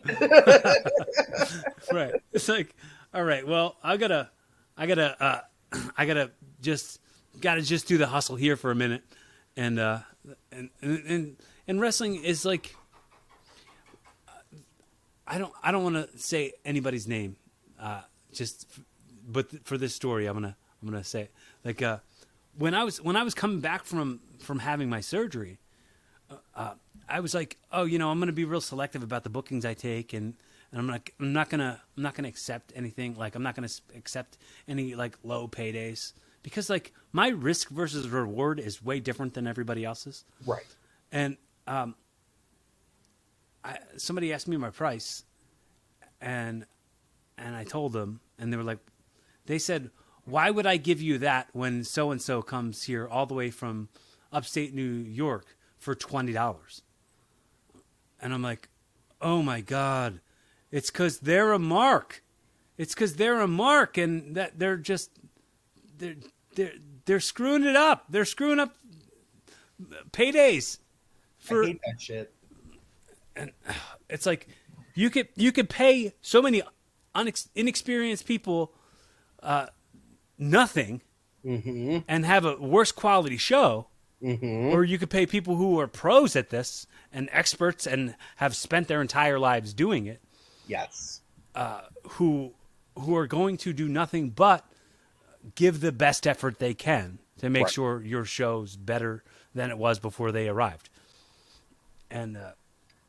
Right. It's like, all right, well, I gotta just do the hustle here for a minute. And wrestling is like, I don't want to say anybody's name, but for this story, I'm gonna say it. Like, when I was coming back from having my surgery, I was like, oh, you know, I'm gonna be real selective about the bookings I take, and I'm not gonna accept anything. Like, I'm not gonna accept any like low paydays, because like my risk versus reward is way different than everybody else's. Right. And somebody asked me my price, and I told them, and they were like, they said, why would I give you that when so-and-so comes here all the way from upstate New York for $20? And I'm like, oh my God, it's 'cause they're a mark. It's 'cause they're a mark, and that they're screwing it up. They're screwing up paydays. I hate that shit. And it's like, you could pay so many inexperienced people nothing, mm-hmm. and have a worse quality show, mm-hmm. or you could pay people who are pros at this and experts and have spent their entire lives doing it. Yes, who are going to do nothing but give the best effort they can to make right. sure your show's better than it was before they arrived. And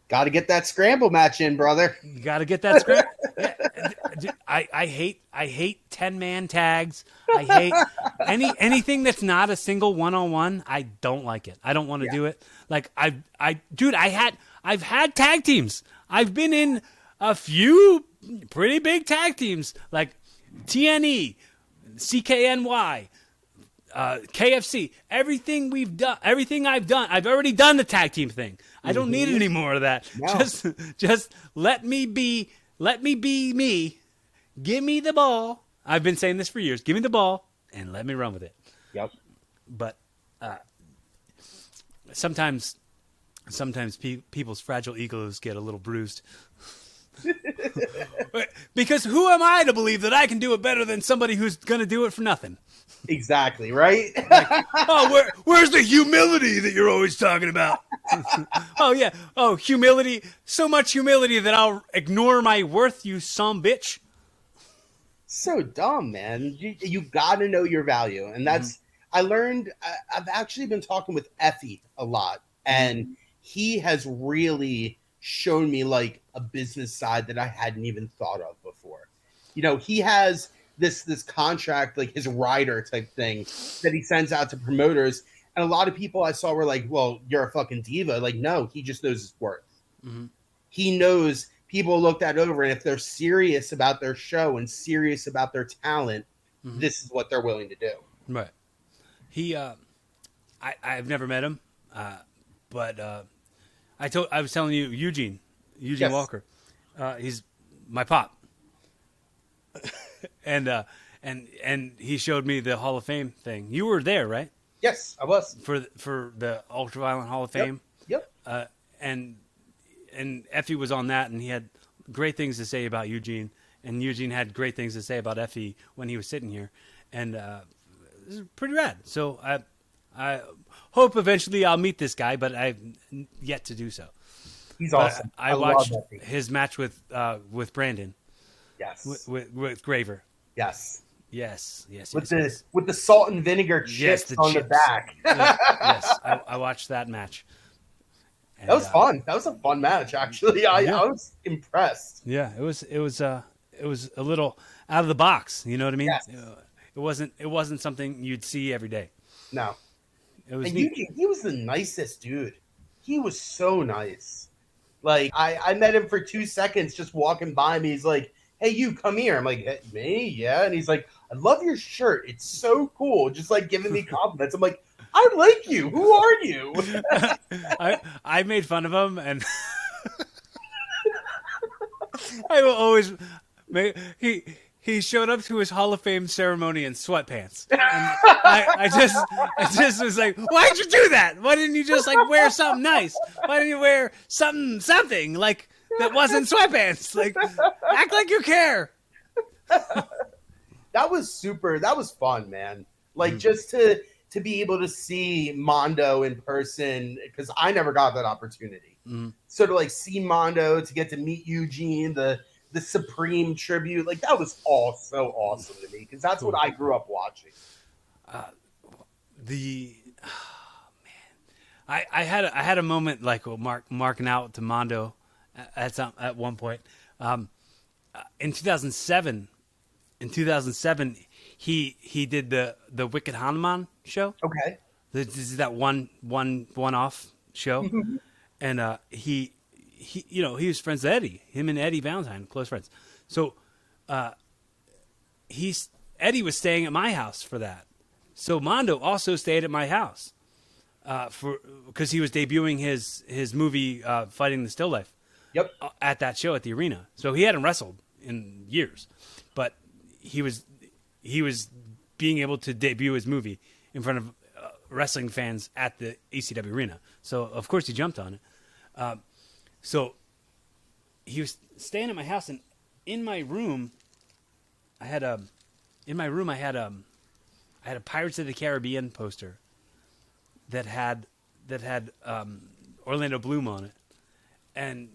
got to get that scramble match in, brother. You got to get that scramble. I hate 10-man tags. I hate anything that's not a single one-on-one. I don't like it. I don't want to do it. Like I've had tag teams. I've been in a few pretty big tag teams, like TNE, CKNY, KFC, everything I've done, I've already done the tag team thing. I don't need any more of that. No. Just let me be me. Give me the ball. I've been saying this for years. Give me the ball and let me run with it. Yep. But sometimes people's fragile egos get a little bruised. Because who am I to believe that I can do it better than somebody who's going to do it for nothing? Exactly, right? Like, oh, where's the humility that you're always talking about? Oh, yeah. Oh, humility. So much humility that I'll ignore my worth, you sumbitch. So dumb, man. You got to know your value. And that's, I learned, I've actually been talking with Effie a lot. And he has really shown me like a business side that I hadn't even thought of before. You know, he has this contract, like his rider type thing that he sends out to promoters. And a lot of people I saw were like, well, you're a fucking diva. Like, no, he just knows his worth. Mm-hmm. He knows people look that over. And if they're serious about their show and serious about their talent, this is what they're willing to do. Right. He, I've never met him, but I was telling you, Eugene yes. Walker, he's my pop. and he showed me the Hall of Fame thing. You were there, right? Yes, I was. For the Ultraviolent Hall of Fame. Yep. And Effie was on that, and he had great things to say about Eugene, and Eugene had great things to say about Effie when he was sitting here, and it was pretty rad. So I hope eventually I'll meet this guy, but I've yet to do so. He's awesome. I watched his match with Brandon. Yes. With Graver. Yes. Yes. Yes. With the salt and vinegar chips on the back. Yes. I watched that match. And that was fun. That was a fun match, actually. I was impressed. Yeah. It was a little out of the box. You know what I mean? Yes. It wasn't something you'd see every day. No. It was neat. He was the nicest dude. He was so nice. Like, I met him for 2 seconds just walking by me. He's like, hey, you, come here. I'm like, hey, me? Yeah. And he's like, I love your shirt. It's so cool. Just, like, giving me compliments. I'm like, I like you. Who are you? I made fun of him, and I will always – He showed up to his Hall of Fame ceremony in sweatpants. And I just was like, why'd you do that? Why didn't you just like wear something nice? Why didn't you wear something like that wasn't sweatpants? Like, act like you care. That was super. That was fun, man. Like just to be able to see Mondo in person, because I never got that opportunity. So to like see Mondo, to get to meet Eugene, the Supreme tribute, like that was all so awesome to me, because that's what I grew up watching. I had a moment like marking out to Mondo at one point. In 2007, he did the Wicked Hanuman show. Okay, this is that one-off show, and he, you know, he was friends with Eddie. Him and Eddie Valentine, close friends. So, Eddie was staying at my house for that. So Mondo also stayed at my house, because he was debuting his movie, Fighting the Still Life. Yep. At that show at the arena. So he hadn't wrestled in years, but he was being able to debut his movie in front of wrestling fans at the ECW arena. So of course he jumped on it. So he was staying at my house, and in my room, I had a Pirates of the Caribbean poster that had Orlando Bloom on it, and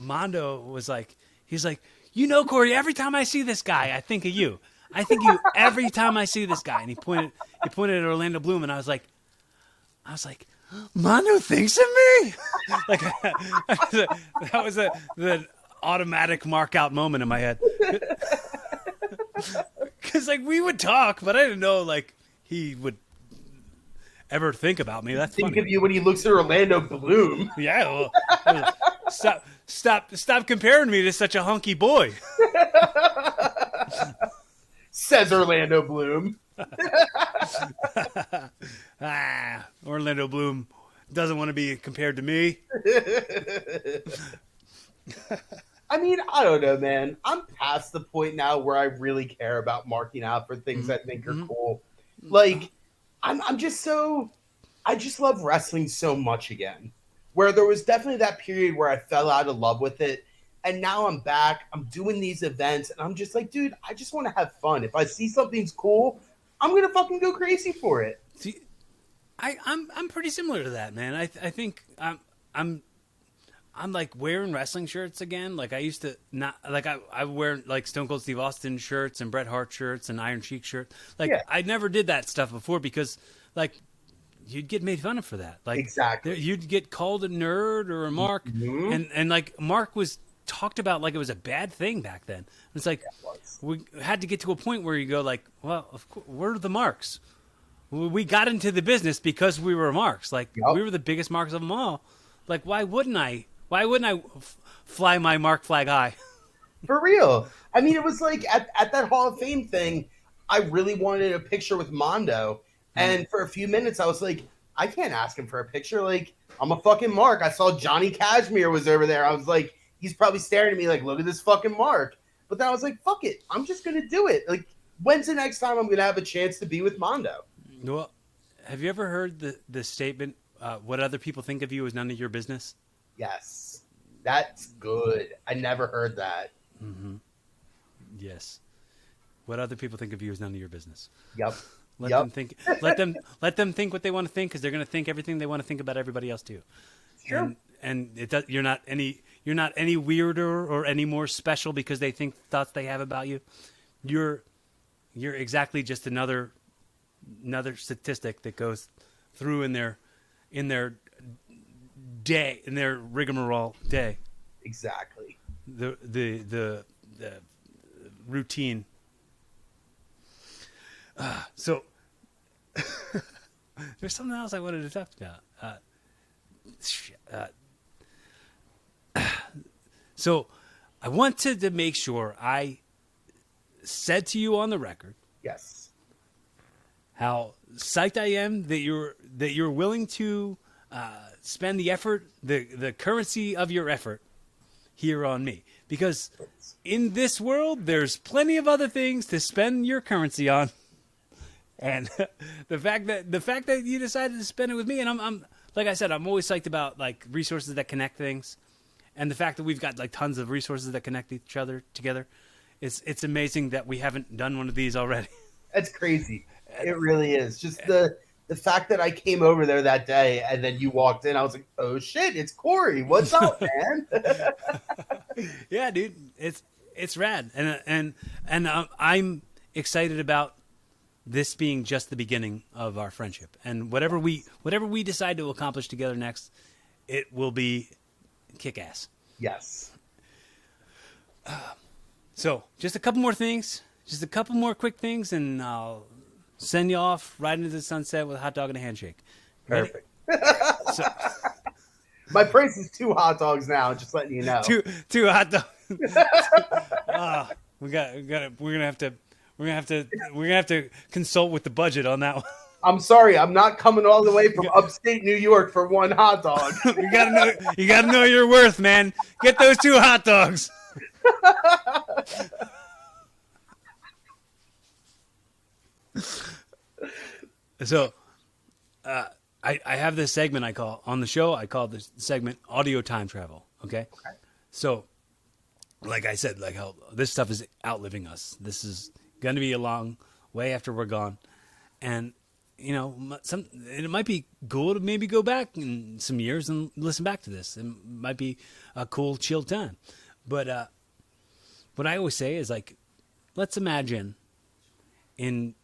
Mondo was like, he's like, you know, Corey, every time I see this guy, I think of you. I think of you every time I see this guy, and he pointed at Orlando Bloom, and I was like. Mondo thinks of me. Like that was the automatic mark out moment in my head, because like we would talk, but I didn't know like he would ever think about me. That's think funny. Of you when he looks at Orlando Bloom. Yeah, well, stop comparing me to such a hunky boy. Says Orlando Bloom. Orlando Bloom doesn't want to be compared to me. I mean, I don't know, man. I'm past the point now where I really care about marking out for things I think are cool. Like, I'm just so... I just love wrestling so much again. Where there was definitely that period where I fell out of love with it. And now I'm back. I'm doing these events. And I'm just like, dude, I just want to have fun. If I see something's cool, I'm going to fucking go crazy for it. See, I'm pretty similar to that, man. I think I'm like wearing wrestling shirts again. Like I used to not like I wear like Stone Cold Steve Austin shirts and Bret Hart shirts and Iron Sheik shirts. Like yeah. I never did that stuff before, because like you'd get made fun of for that. Like exactly. You'd get called a nerd or a mark, and like mark was talked about like it was a bad thing back then. It's like we had to get to a point where you go like, well, of course, we're the marks. We got into the business because we were marks. Like we were the biggest marks of them all. Like why wouldn't I fly my mark flag high? For real. I mean, it was like at that Hall of Fame thing, I really wanted a picture with Mondo, and for a few minutes I was like, I can't ask him for a picture. Like I'm a fucking mark. I saw Johnny Cashmere was over there. I was like, he's probably staring at me like, look at this fucking mark. But then I was like, fuck it, I'm just gonna do it. Like, when's the next time I'm gonna have a chance to be with Mondo? Well, have you ever heard the statement, what other people think of you is none of your business? Yes. That's good. I never heard that. Yes. What other people think of you is none of your business. Yep. Let them think what they want to think, because they're going to think everything they want to think about everybody else too. Sure. And it does, you're not any weirder or any more special because they think thoughts they have about you. You're exactly just another statistic that goes through in their rigmarole day. Exactly. The routine. So there's something else I wanted to talk about. So I wanted to make sure I said to you on the record. Yes. How psyched I am that you're willing to spend the effort, the currency of your effort here on me. Because in this world, there's plenty of other things to spend your currency on. And the fact that you decided to spend it with me, and I'm like I said, I'm always psyched about like resources that connect things, and the fact that we've got like tons of resources that connect each other together, it's amazing that we haven't done one of these already. That's crazy. It really is. Just the fact that I came over there that day and then you walked in, I was like, oh shit, it's Corey. What's up, man? Yeah, dude, it's rad, and I'm excited about this being just the beginning of our friendship, and whatever we decide to accomplish together next, it will be kick-ass. Yes. So just a couple more things, just a couple more quick things, and I'll send you off right into the sunset with a hot dog and a handshake. Ready? Perfect. So, my price is 2 hot dogs now. Just letting you know. Two hot dogs. We're gonna have to consult with the budget on that one. I'm sorry, I'm not coming all the way from upstate New York for 1 hot dog. you gotta know your worth, man. Get those 2 hot dogs. So, I have this segment I call on the show. I call this segment "Audio Time Travel." Okay. So, like I said, like how this stuff is outliving us. This is going to be a long way after we're gone, and you know, it might be cool to maybe go back in some years and listen back to this. It might be a cool, chill time. But what I always say is, like, let's imagine in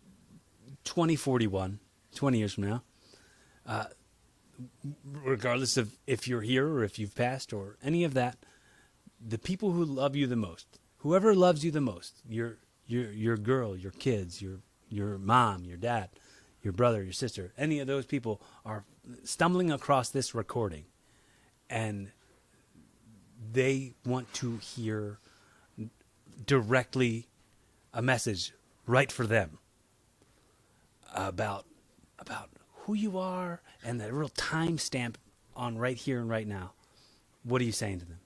2041, 20 years from now, regardless of if you're here or if you've passed or any of that, the people who love you the most, whoever loves you the most, your girl, your kids, your mom, your dad, your brother, your sister, any of those people are stumbling across this recording, and they want to hear directly a message right for them about who you are and the real time stamp on right here and right now. What are you saying to them?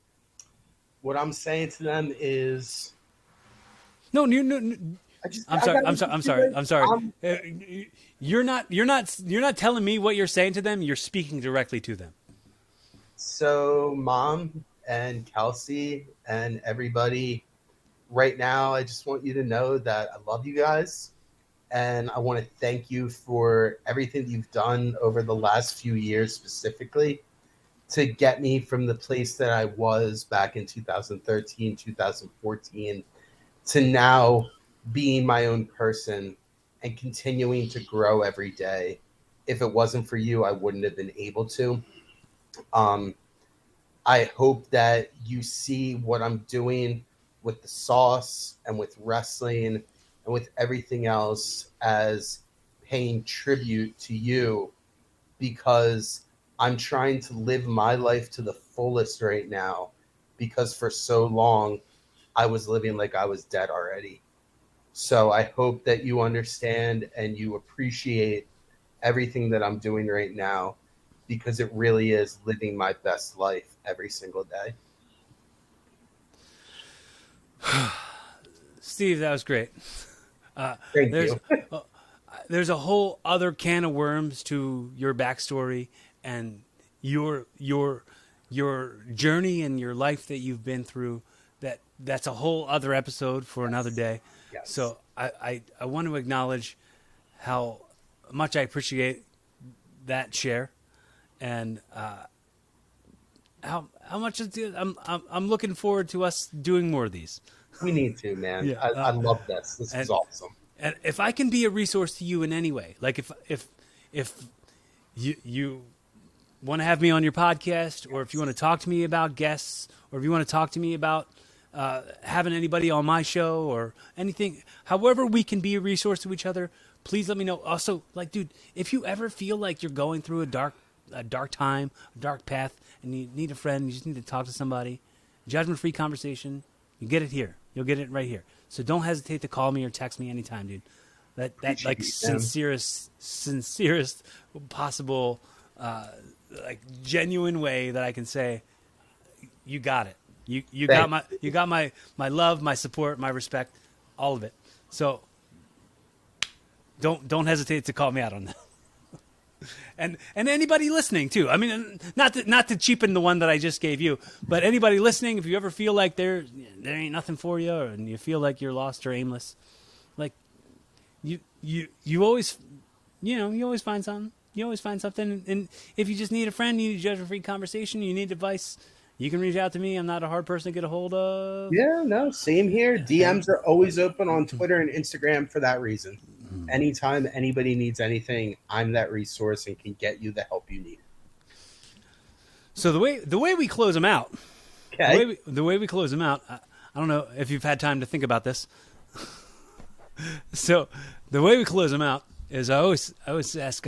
What I'm saying to them is... No. I'm sorry. You're not telling me what you're saying to them. You're speaking directly to them. So, Mom and Kelsey and everybody, right now, I just want you to know that I love you guys, and I want to thank you for everything you've done over the last few years, specifically to get me from the place that I was back in 2013, 2014. To now being my own person and continuing to grow every day. If it wasn't for you, I wouldn't have been able to. I hope that you see what I'm doing with the sauce and with wrestling and with everything else as paying tribute to you, because I'm trying to live my life to the fullest right now, because for so long, I was living like I was dead already. So I hope that you understand and you appreciate everything that I'm doing right now, because it really is living my best life every single day. Steve, that was great. Thank you. There's a whole other can of worms to your backstory and your journey and your life that you've been through. That's a whole other episode for another day. Yes. So I want to acknowledge how much I appreciate that share, and how much I'm looking forward to us doing more of these. We need to, man. Yeah. I love this. This is awesome. And if I can be a resource to you in any way, like if you want to have me on your podcast, or if you want to talk to me about guests, or if you want to talk to me about having anybody on my show or anything, however we can be a resource to each other, please let me know. Also, like, dude, if you ever feel like you're going through a dark time, a dark path, and you need a friend, you just need to talk to somebody, judgment-free conversation, you get it here. You'll get it right here. So don't hesitate to call me or text me anytime, dude. That like sincerest possible genuine way that I can say, you got it. You got my love, my support, my respect, all of it. So don't hesitate to call me out on that. And anybody listening too. I mean, not to cheapen the one that I just gave you, but anybody listening, if you ever feel like there ain't nothing for you, and you feel like you're lost or aimless, like you always find something. You always find something. And if you just need a friend, you need a judgment-free conversation, you need advice, you can reach out to me. I'm not a hard person to get a hold of. Yeah, no, same here. DMs are always open on Twitter and Instagram for that reason. Anytime anybody needs anything, I'm that resource and can get you the help you need. So the way we close them out, okay. the way we close them out, I don't know if you've had time to think about this. So the way we close them out is I always ask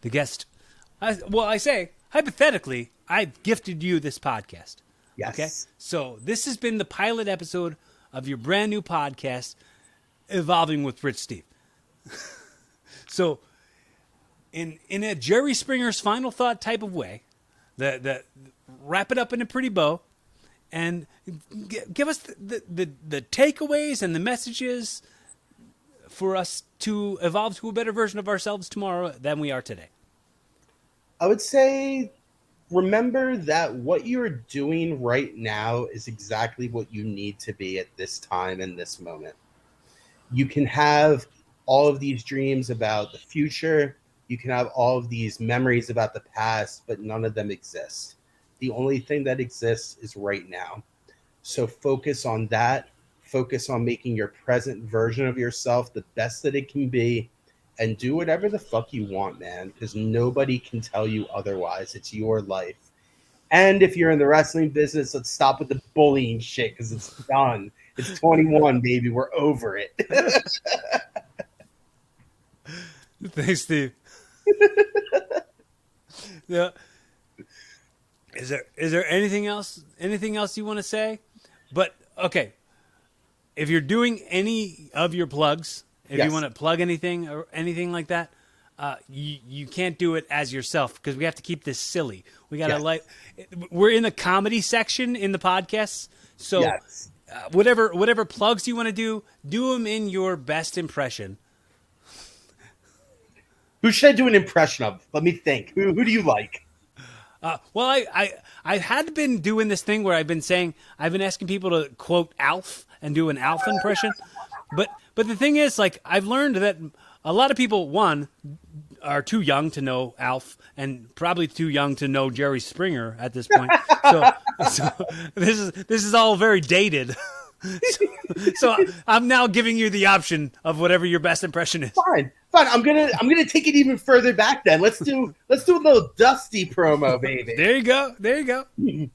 the guest. I say, hypothetically, I've gifted you this podcast. Yes. Okay. So this has been the pilot episode of your brand new podcast, Evolving with Rich Steve. So in a Jerry Springer's final thought type of way, the wrap it up in a pretty bow and give us the takeaways and the messages for us to evolve to a better version of ourselves tomorrow than we are today. I would say, remember that what you're doing right now is exactly what you need to be at this time and this moment. You can have all of these dreams about the future. You can have all of these memories about the past, but none of them exist. The only thing that exists is right now. So focus on that. Focus on making your present version of yourself the best that it can be, and do whatever the fuck you want, man, because nobody can tell you otherwise. It's your life. And if you're in the wrestling business, let's stop with the bullying shit, because it's done. It's 21, baby. We're over it. Thanks, Steve. Yeah. Is there anything else you want to say? But okay, if you're doing any of your plugs, if you want to plug anything or anything like that, you can't do it as yourself because we have to keep this silly. We gotta we're in the comedy section in the podcast, so whatever plugs you want to do them in your best impression. Who should I do an impression of? Let me think. Who do you like? Well, I had been doing this thing where I've been asking people to quote Alf and do an Alf impression. But the thing is, like, I've learned that a lot of people, one, are too young to know Alf and probably too young to know Jerry Springer at this point. So this is all very dated. So I'm now giving you the option of whatever your best impression is. Fine. I'm gonna take it even further back. Then let's do a little Dusty promo, baby. There you go.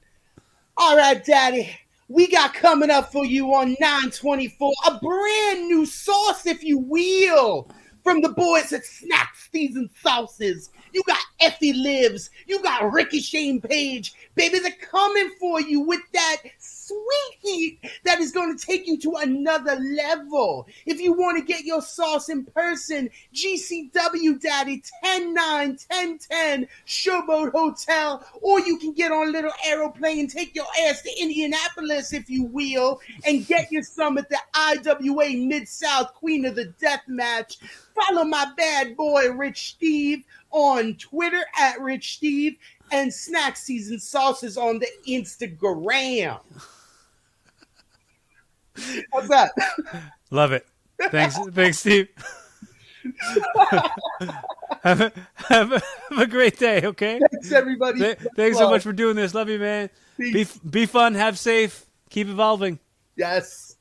All right, Daddy. We got coming up for you on 9/24 a brand new sauce, if you will, from the boys at Snack Season Sauces. You got Effie Lives. You got Ricky Shane Page. Baby, they're coming for you with that sweet heat that is going to take you to another level. If you want to get your sauce in person, GCW Daddy, 10-9-10-10, Showboat Hotel, or you can get on a little aeroplane, take your ass to Indianapolis, if you will, and get your some at the IWA Mid-South Queen of the Death Match. Follow my bad boy, Rich Steve, on Twitter at Rich Steve, and Snack Season Sauces on the Instagram. How's that? Love it. Thanks, Steve. have a great day, okay? Thanks, everybody. Thanks so much for doing this. Love you, man. Peace. Be fun. Have safe. Keep evolving. Yes.